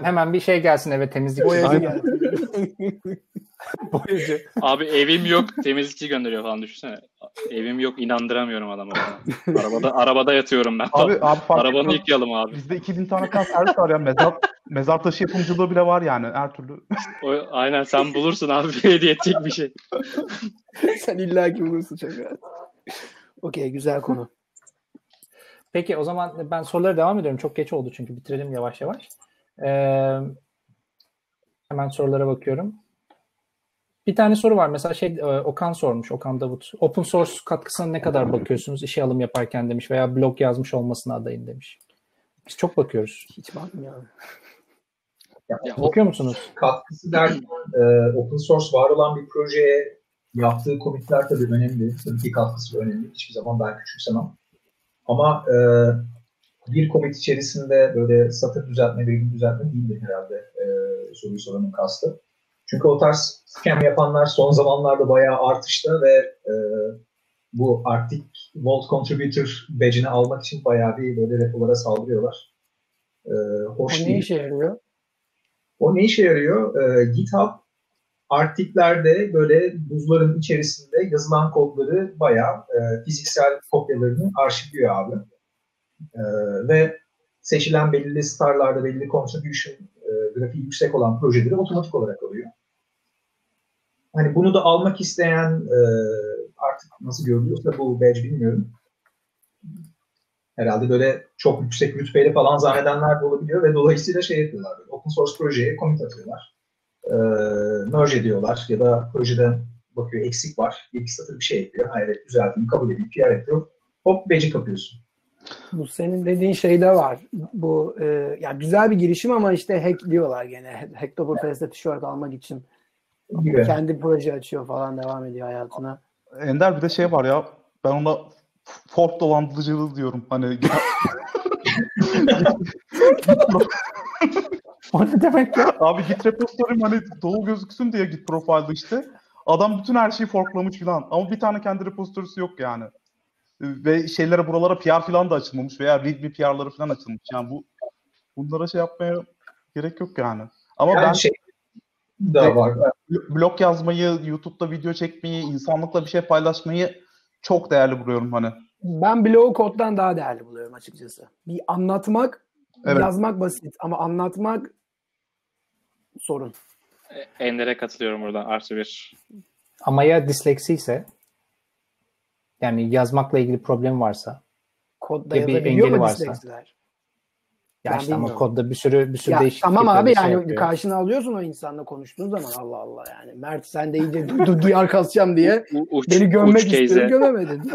Hemen bir şey gelsin eve, temizlik. Boyacı geldi. Boyacı. Abi evim yok, temizlikçi gönderiyor falan, düşünsene. Evim yok, inandıramıyorum adamı. Arabada yatıyorum ben. Abi arabanı yıkayalım abi. Bizde 2000 tane kan servis var ya, mezar taşı yapımcılığı bile var yani her türlü. Aynen, sen bulursun abi hediye edecek bir şey. Sen illaki bulursun çok yani. Okey, güzel konu. Peki o zaman ben sorulara devam ediyorum. Çok geç oldu çünkü, bitirelim yavaş yavaş. Hemen sorulara bakıyorum. Bir tane soru var mesela Okan sormuş, Okan Davut. Open source katkısına ne kadar bakıyorsunuz işe alım yaparken demiş veya blog yazmış olmasına adayın demiş. Biz çok bakıyoruz. Hiç bakmıyorum. Ya, bakıyor musunuz? Katkısı derken open source var olan bir projeye yaptığı commitler tabii önemli. Tabii ki katkısı önemli. Hiçbir zaman ben küçümsemem. Ama bir commit içerisinde böyle satır düzeltme, virgül düzeltme değildir herhalde soruyu soranın kastı. Çünkü o tarz scam yapanlar son zamanlarda bayağı artışta ve bu Arctic Vault Contributor badge'ini almak için bayağı bir böyle repolara saldırıyorlar. Hoş o değil. Ne işe yarıyor? O ne işe yarıyor? GitHub Arctic'lerde böyle buzların içerisinde yazılan kodları bayağı fiziksel kopyalarını arşivliyor abi. Ve seçilen belirli starlarda belirli contribution grafiği yüksek olan projeleri otomatik olarak alıyor. Hani bunu da almak isteyen artık nasıl görülüyorsa bu badge bilmiyorum. Herhalde böyle çok yüksek rütbeyle falan zannedenler de olabiliyor ve dolayısıyla şey yapıyorlar. Böyle, open source projeye commit atıyorlar. Merge ediyorlar ya da projeden bakıyor eksik var. Bir satır bir şey ekliyor. Hayret düzelteyim, kabul edeyim, PR ediyor. Hop badge'i kapıyorsun. Bu senin dediğin şey de var. Bu ya güzel bir girişim ama işte hack diyorlar gene. Hacktoberfest'te tişört almak için. Gibi. Kendi proje açıyor falan devam ediyor hayatına. Ender bir de şey var ya. Ben ona fork dolandırıcılığı diyorum. Hani o ne demek ya? Abi git repository'm hani dolu gözüksün diye git profilde işte. Adam bütün her şeyi forklamış falan. Ama bir tane kendi repository'si yok yani. Ve şeylere buralara PR falan da açılmamış veya readme PR'ları falan açılmış. Yani bunlara şey yapmaya gerek yok yani. Ama yani ben şey daha var. Blog yazmayı, YouTube'da video çekmeyi, insanlıkla bir şey paylaşmayı çok değerli buluyorum hani. Ben blog koddan daha değerli buluyorum açıkçası. Bir anlatmak, evet. Yazmak basit ama anlatmak sorun. Ender'e katılıyorum buradan. Artı bir. Ama ya disleksi ise? Yani yazmakla ilgili problem varsa, kodda ya bir engeli varsa. Ya işte ama kodda bir sürü ya değişiklik. Tamam abi şey yani yapıyor. Karşına alıyorsun o insanla konuştuğun zaman Allah Allah yani. Mert sen de iyice duyar kasacağım diye beni gömmek istiyorsun gömemedin.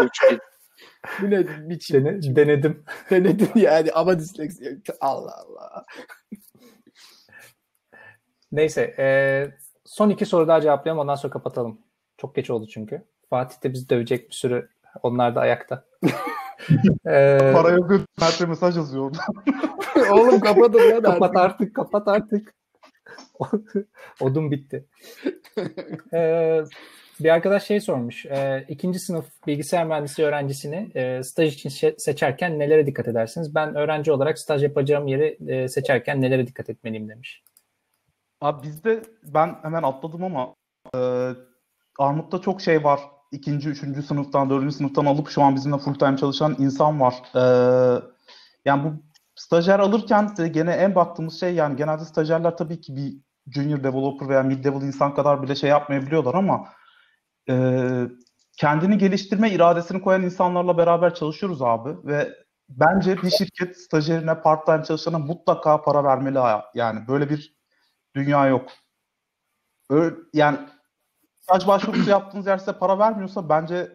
Bu ne biçim? Denedim yani ama disleksi. Allah Allah. Neyse son iki soru daha cevaplayalım ondan sonra kapatalım. Çok geç oldu çünkü. Fatih de bizi dövecek bir sürü. Onlar da ayakta. Para yok. Mert'e mesaj yazıyor orada. Oğlum kapatın lan. Kapat artık. Odun bitti. Bir arkadaş şey sormuş. İkinci sınıf bilgisayar mühendisliği öğrencisini staj için seçerken nelere dikkat edersiniz? Ben öğrenci olarak staj yapacağım yeri seçerken nelere dikkat etmeliyim demiş. Abi bizde ben hemen atladım ama Armut'ta çok şey var. 2. 3. sınıftan, 4. sınıftan alıp şu an bizimle full time çalışan insan var. Yani bu stajyer alırken de gene en baktığımız şey yani genelde stajyerler tabii ki bir junior developer veya mid level insan kadar bile şey yapmayabiliyorlar ama kendini geliştirme iradesini koyan insanlarla beraber çalışıyoruz abi ve bence bir şirket stajyerine part time çalışana mutlaka para vermeli yani böyle bir dünya yok. Öyle, yani staj başvurusu yaptığınız yerse para vermiyorsa bence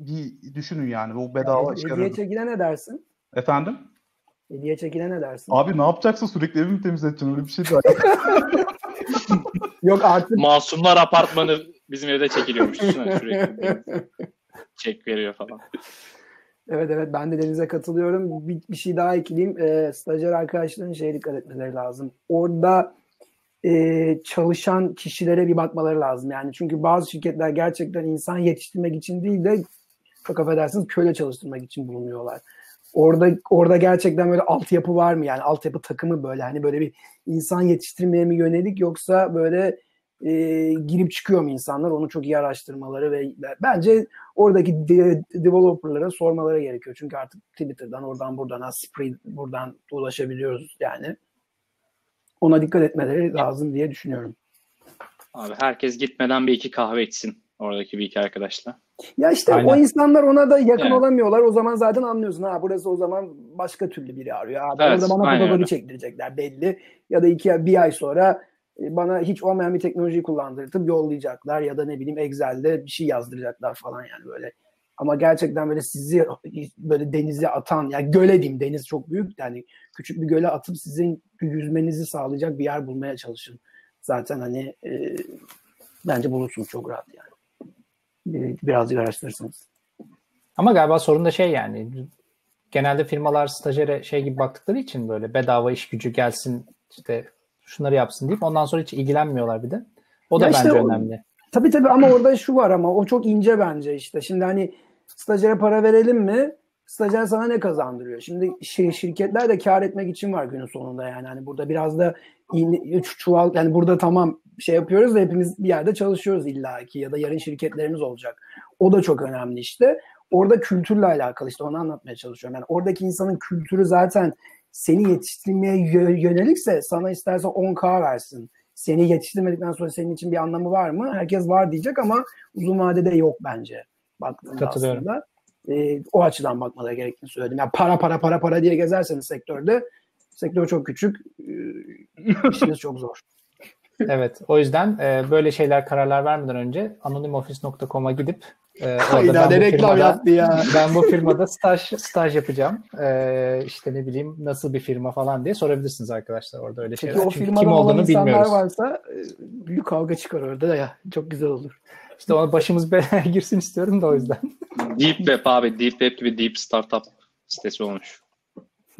bir düşünün yani. O bedava yani, işler. Hediye çekine ne dersin? Efendim? Hediye çekine ne dersin? Abi ne yapacaksın? Sürekli evimi temizleteceksin. Öyle bir şey değil. Yok artık. Masumlar apartmanı bizim evde çekiliyormuş. Sürekli çek veriyor falan. Evet ben de Deniz'e katılıyorum. Bir şey daha ekleyeyim. Stajyer arkadaşların şeye dikkat etmeleri lazım. Orada çalışan kişilere bir bakmaları lazım. Yani çünkü bazı şirketler gerçekten insan yetiştirmek için değil de çok affedersiniz köle çalıştırmak için bulunuyorlar. Orada gerçekten böyle altyapı var mı? Yani altyapı takımı böyle hani böyle bir insan yetiştirmeye mi yönelik yoksa böyle girip çıkıyor mu insanlar? Onu çok iyi araştırmaları ve bence oradaki developerlara sormaları gerekiyor. Çünkü artık Twitter'dan oradan buradan Asprey buradan ulaşabiliyoruz yani. Ona dikkat etmeleri lazım diye düşünüyorum. Abi herkes gitmeden bir iki kahve içsin oradaki bir iki arkadaşla. Ya işte aynen. O insanlar ona da yakın evet. Olamıyorlar. O zaman zaten anlıyorsun ha burası o zaman başka türlü biri arıyor. Abi evet, orada bana fotoğrafını çektirecekler belli. Ya da bir ay sonra bana hiç olmayan bir teknolojiyi kullandırtıp yollayacaklar ya da ne bileyim Excel'de bir şey yazdıracaklar falan yani böyle. Ama gerçekten böyle sizi böyle denize atan, yani göle diyeyim, deniz çok büyük yani, küçük bir göle atıp sizin yüzmenizi sağlayacak bir yer bulmaya çalışın. Zaten hani bence bulursunuz çok rahat yani. Birazcık araştırırsınız. Ama galiba sorun da şey yani, genelde firmalar stajyere şey gibi baktıkları için böyle bedava iş gücü gelsin işte şunları yapsın deyip ondan sonra hiç ilgilenmiyorlar bir de. O da ya bence işte o, önemli. Tabii tabii ama orada şu var, ama o çok ince bence işte. Şimdi hani stajyere para verelim mi? Stajyer sana ne kazandırıyor? Şimdi şirketler de kar etmek için var günün sonunda yani. Hani burada biraz da çuval, yani burada tamam şey yapıyoruz da hepimiz bir yerde çalışıyoruz illaki ya da yarın şirketlerimiz olacak. O da çok önemli işte. Orada kültürle alakalı, işte onu anlatmaya çalışıyorum. Yani oradaki insanın kültürü zaten seni yetiştirmeye yönelikse sana isterse 10K versin. Seni yetiştirmedikten sonra senin için bir anlamı var mı? Herkes var diyecek ama uzun vadede yok bence baktığında aslında. O açıdan bakmaları gerektiğini söyledim. Yani para diye gezerseniz sektörde, sektör çok küçük, işiniz çok zor. Evet, o yüzden böyle şeyler, kararlar vermeden önce anonymoffice.com'a gidip orada ben bu firmada staj yapacağım. İşte ne bileyim nasıl bir firma falan diye sorabilirsiniz arkadaşlar orada öyle şeyler. Peki, o firmada kim olduğunu bilmiyoruz. Varsa büyük kavga çıkar orada ya. Çok güzel olur. İşte ona başımız belaya girsin istiyorum da o yüzden. Deep Web abi. Deep Web gibi Deep Startup sitesi olmuş.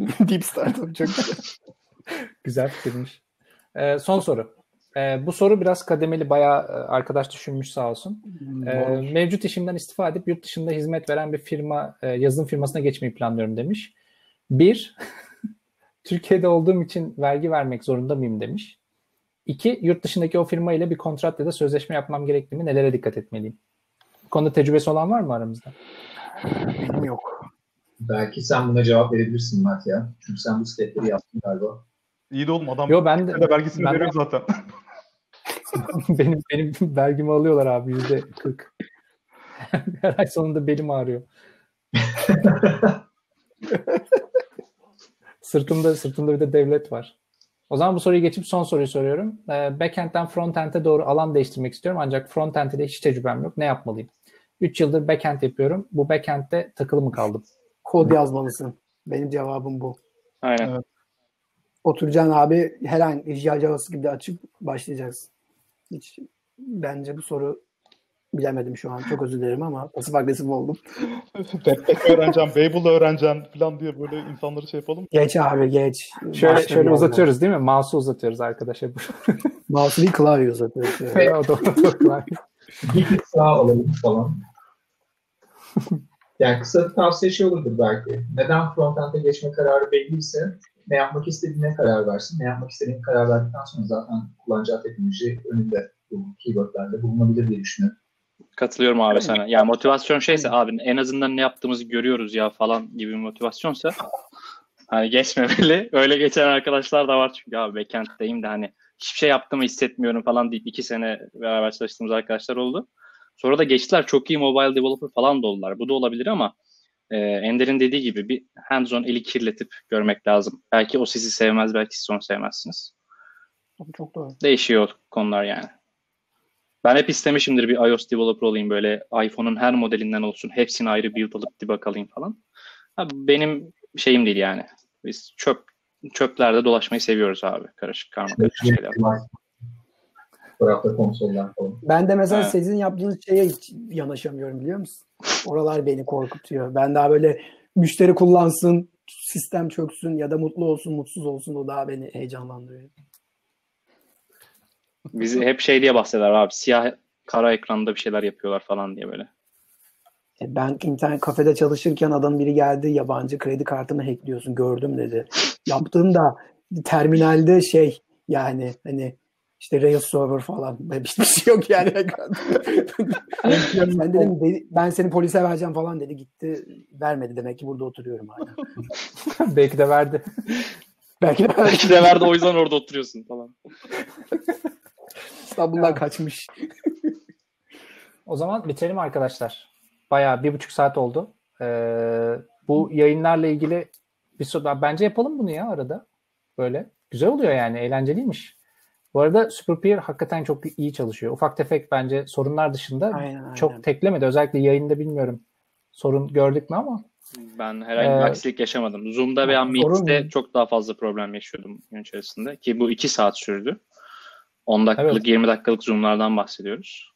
Deep Startup çok güzel. Güzel fikirmiş. Son soru. Bu soru biraz kademeli, bayağı arkadaş düşünmüş sağ olsun. Mevcut işimden istifa edip yurt dışında hizmet veren bir firma, yazılım firmasına geçmeyi planlıyorum demiş. Bir, Türkiye'de olduğum için vergi vermek zorunda mıyım demiş. İki, yurt dışındaki o firma ile bir kontrat ya da sözleşme yapmam gerekli mi? Nelere dikkat etmeliyim? Bu konuda tecrübesi olan var mı aramızda? Benim yok. Belki sen buna cevap verebilirsin Mert ya. Çünkü sen bu stepleri yaptın galiba. İyi de oğlum adam. Yo, ben de vergisini veriyorum zaten. benim vergimi alıyorlar abi %40. Her ay sonunda belim ağrıyor. sırtımda bir de devlet var. O zaman bu soruyu geçip son soruyu soruyorum. Backend'den frontend'e doğru alan değiştirmek istiyorum ancak frontend'e de hiç tecrübem yok. Ne yapmalıyım? 3 yıldır backend yapıyorum. Bu backend'de takılı mı kaldım? Kod yazmalısın. Benim cevabım bu. Aynen. Evet. Oturacaksın abi, her an JavaScript'de açıp başlayacaksın. Hiç bence bu soru bilemedim şu an. Çok özür dilerim ama pasif agresif oldum. Tek öğreneceğim, Babel'da öğreneceğim falan diye böyle insanları şey yapalım. Geç abi geç. Şöyle uzatıyoruz değil mi? Mouse'u uzatıyoruz arkadaşa. Mouse'u değil, klavyeyi uzatıyoruz. Bir sağ olalım falan. Yani kısa bir tavsiye şey olurdur belki. Neden frontend'e geçme kararı belliyse ne yapmak istediğine karar versin. Ne yapmak istediğine karar verdikten sonra zaten kullanacağı teknoloji önünde, bu keywordlerde bulunabilir diye düşünüyorum. Katılıyorum abi sana. Ya motivasyon şeyse abi, en azından ne yaptığımızı görüyoruz ya falan gibi motivasyonsa hani geçmemeli. Öyle geçen arkadaşlar da var çünkü abi backend'deyim de hani hiçbir şey yaptığımı hissetmiyorum falan deyip 2 sene beraber çalıştığımız arkadaşlar oldu. Sonra da geçtiler, çok iyi mobile developer falan da oldular. Bu da olabilir ama Ender'in dediği gibi bir hands-on, eli kirletip görmek lazım. Belki o sizi sevmez, belki siz onu sevmezsiniz. Çok doğru. Değişiyor konular yani. Ben hep istemişimdir bir iOS developer olayım, böyle iPhone'un her modelinden olsun, hepsini ayrı build alıp debug alayım falan. Abi benim şeyim değil yani. Biz çöplerde dolaşmayı seviyoruz abi. Karışık karmakarışık şeyler. Ben de mesela sizin yaptığınız şeye hiç yanaşamıyorum biliyor musun? Oralar beni korkutuyor. Ben daha böyle müşteri kullansın, sistem çöksün ya da mutlu olsun, mutsuz olsun, o daha beni heyecanlandırıyor. Bizi hep şey diye bahseder abi, siyah kara ekranda bir şeyler yapıyorlar falan diye böyle. Ben internet kafede çalışırken adam biri geldi, yabancı kredi kartımı hackliyorsun gördüm dedi. Yaptığımda terminalde şey yani hani İşte Rails server falan. Hiçbir şey yok yani. Ben dedim ben seni polise vereceğim falan dedi. Gitti, vermedi. Demek ki burada oturuyorum hala. Belki de verdi. Belki de verdi, o yüzden orada oturuyorsun falan. İstanbul'dan kaçmış. O zaman bitirelim arkadaşlar. Bayağı 1,5 saat oldu. Bu yayınlarla ilgili bir soru. Bence yapalım bunu ya arada. Böyle. Güzel oluyor yani. Eğlenceliymiş. Bu arada Superpeer hakikaten çok iyi çalışıyor. Ufak tefek bence sorunlar dışında aynen, çok teklemedi. Özellikle yayında bilmiyorum sorun gördük mü ama. Ben herhangi bir aksilik yaşamadım. Zoom'da veya Meet'te çok daha fazla problem yaşıyordum gün içerisinde. Ki bu 2 saat sürdü. 10 dakikalık, evet. 20 dakikalık Zoom'lardan bahsediyoruz.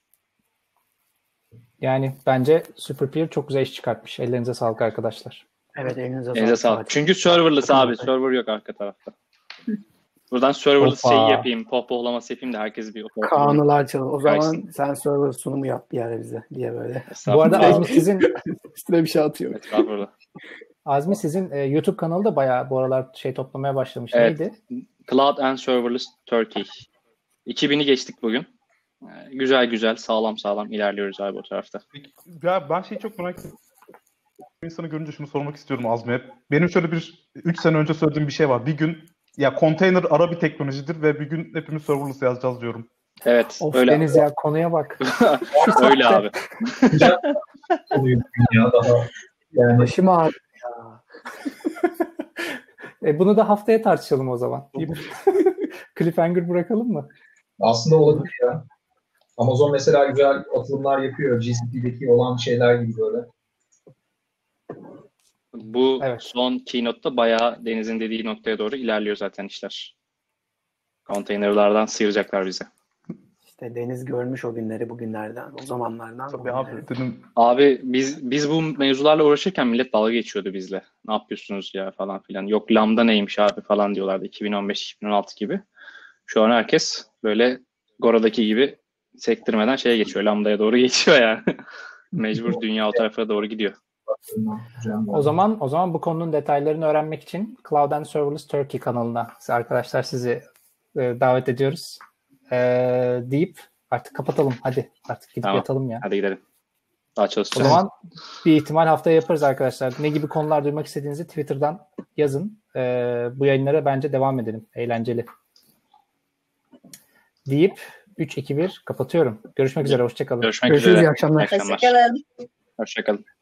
Yani bence Superpeer çok güzel iş çıkartmış. Ellerinize sağlık arkadaşlar. Evet, elinize sağlık. Çünkü serverless abi. Server yok arka tarafta. Buradan serverless şeyi yapayım, pohpohlaması yapayım da herkes bir... Kaan'lar çalın. O zaman Kaysın. Sen server sunumu yap bir ara bize diye böyle. Bu arada Azmi sizin... üstüne bir şey atıyor. Estağfurullah. Azmi sizin YouTube kanalı da bayağı bu aralar şey toplamaya başlamış. Evet. Neydi? Cloud and Serverless Turkey. 2000'i geçtik bugün. Güzel güzel, sağlam ilerliyoruz abi o tarafta. Ya ben şeyi çok merak ediyorum. İnsanı görünce şunu sormak istiyorum Azmi'ye. Benim şöyle bir 3 sene önce söylediğim bir şey var. Bir gün ya konteyner ara bir teknolojidir ve bir gün hepimiz serverless yazacağız diyorum. Evet. Of öyle Deniz abi. Ya konuya bak. Öyle abi. Yani başım ağrıyor ya. Bunu da haftaya tartışalım o zaman. Cliffhanger bırakalım mı? Aslında olabilir ya. Amazon mesela güzel atılımlar yapıyor. GCP'deki olan şeyler gibi böyle. Bu evet. Son keynote'da bayağı Deniz'in dediği noktaya doğru ilerliyor zaten işler. Konteynerlardan sıyıracaklar bize. İşte Deniz görmüş o günleri bugünlerden, o zamanlardan. Tabii abi, dedim. Abi biz bu mevzularla uğraşırken millet dalga geçiyordu bizle. Ne yapıyorsunuz ya falan filan. Yok Lambda neymiş abi falan diyorlardı 2015-2016 gibi. Şu an herkes böyle Gora'daki gibi sektirmeden şeye geçiyor. Lambda'ya doğru geçiyor yani. Mecbur dünya o tarafa doğru gidiyor. O zaman bu konunun detaylarını öğrenmek için Cloud and Serverless Turkey kanalına arkadaşlar sizi davet ediyoruz deyip artık kapatalım. Hadi artık gidip tamam. Yatalım ya. Hadi gidelim. Daha çalışacağız. O zaman bir ihtimal haftaya yaparız arkadaşlar. Ne gibi konular duymak istediğinizi Twitter'dan yazın. Bu yayınlara bence devam edelim. Eğlenceli. Deyip 3-2-1 kapatıyorum. Görüşmek üzere. Hoşçakalın. Görüşmek üzere. İyi akşamlar. Hoşçakalın.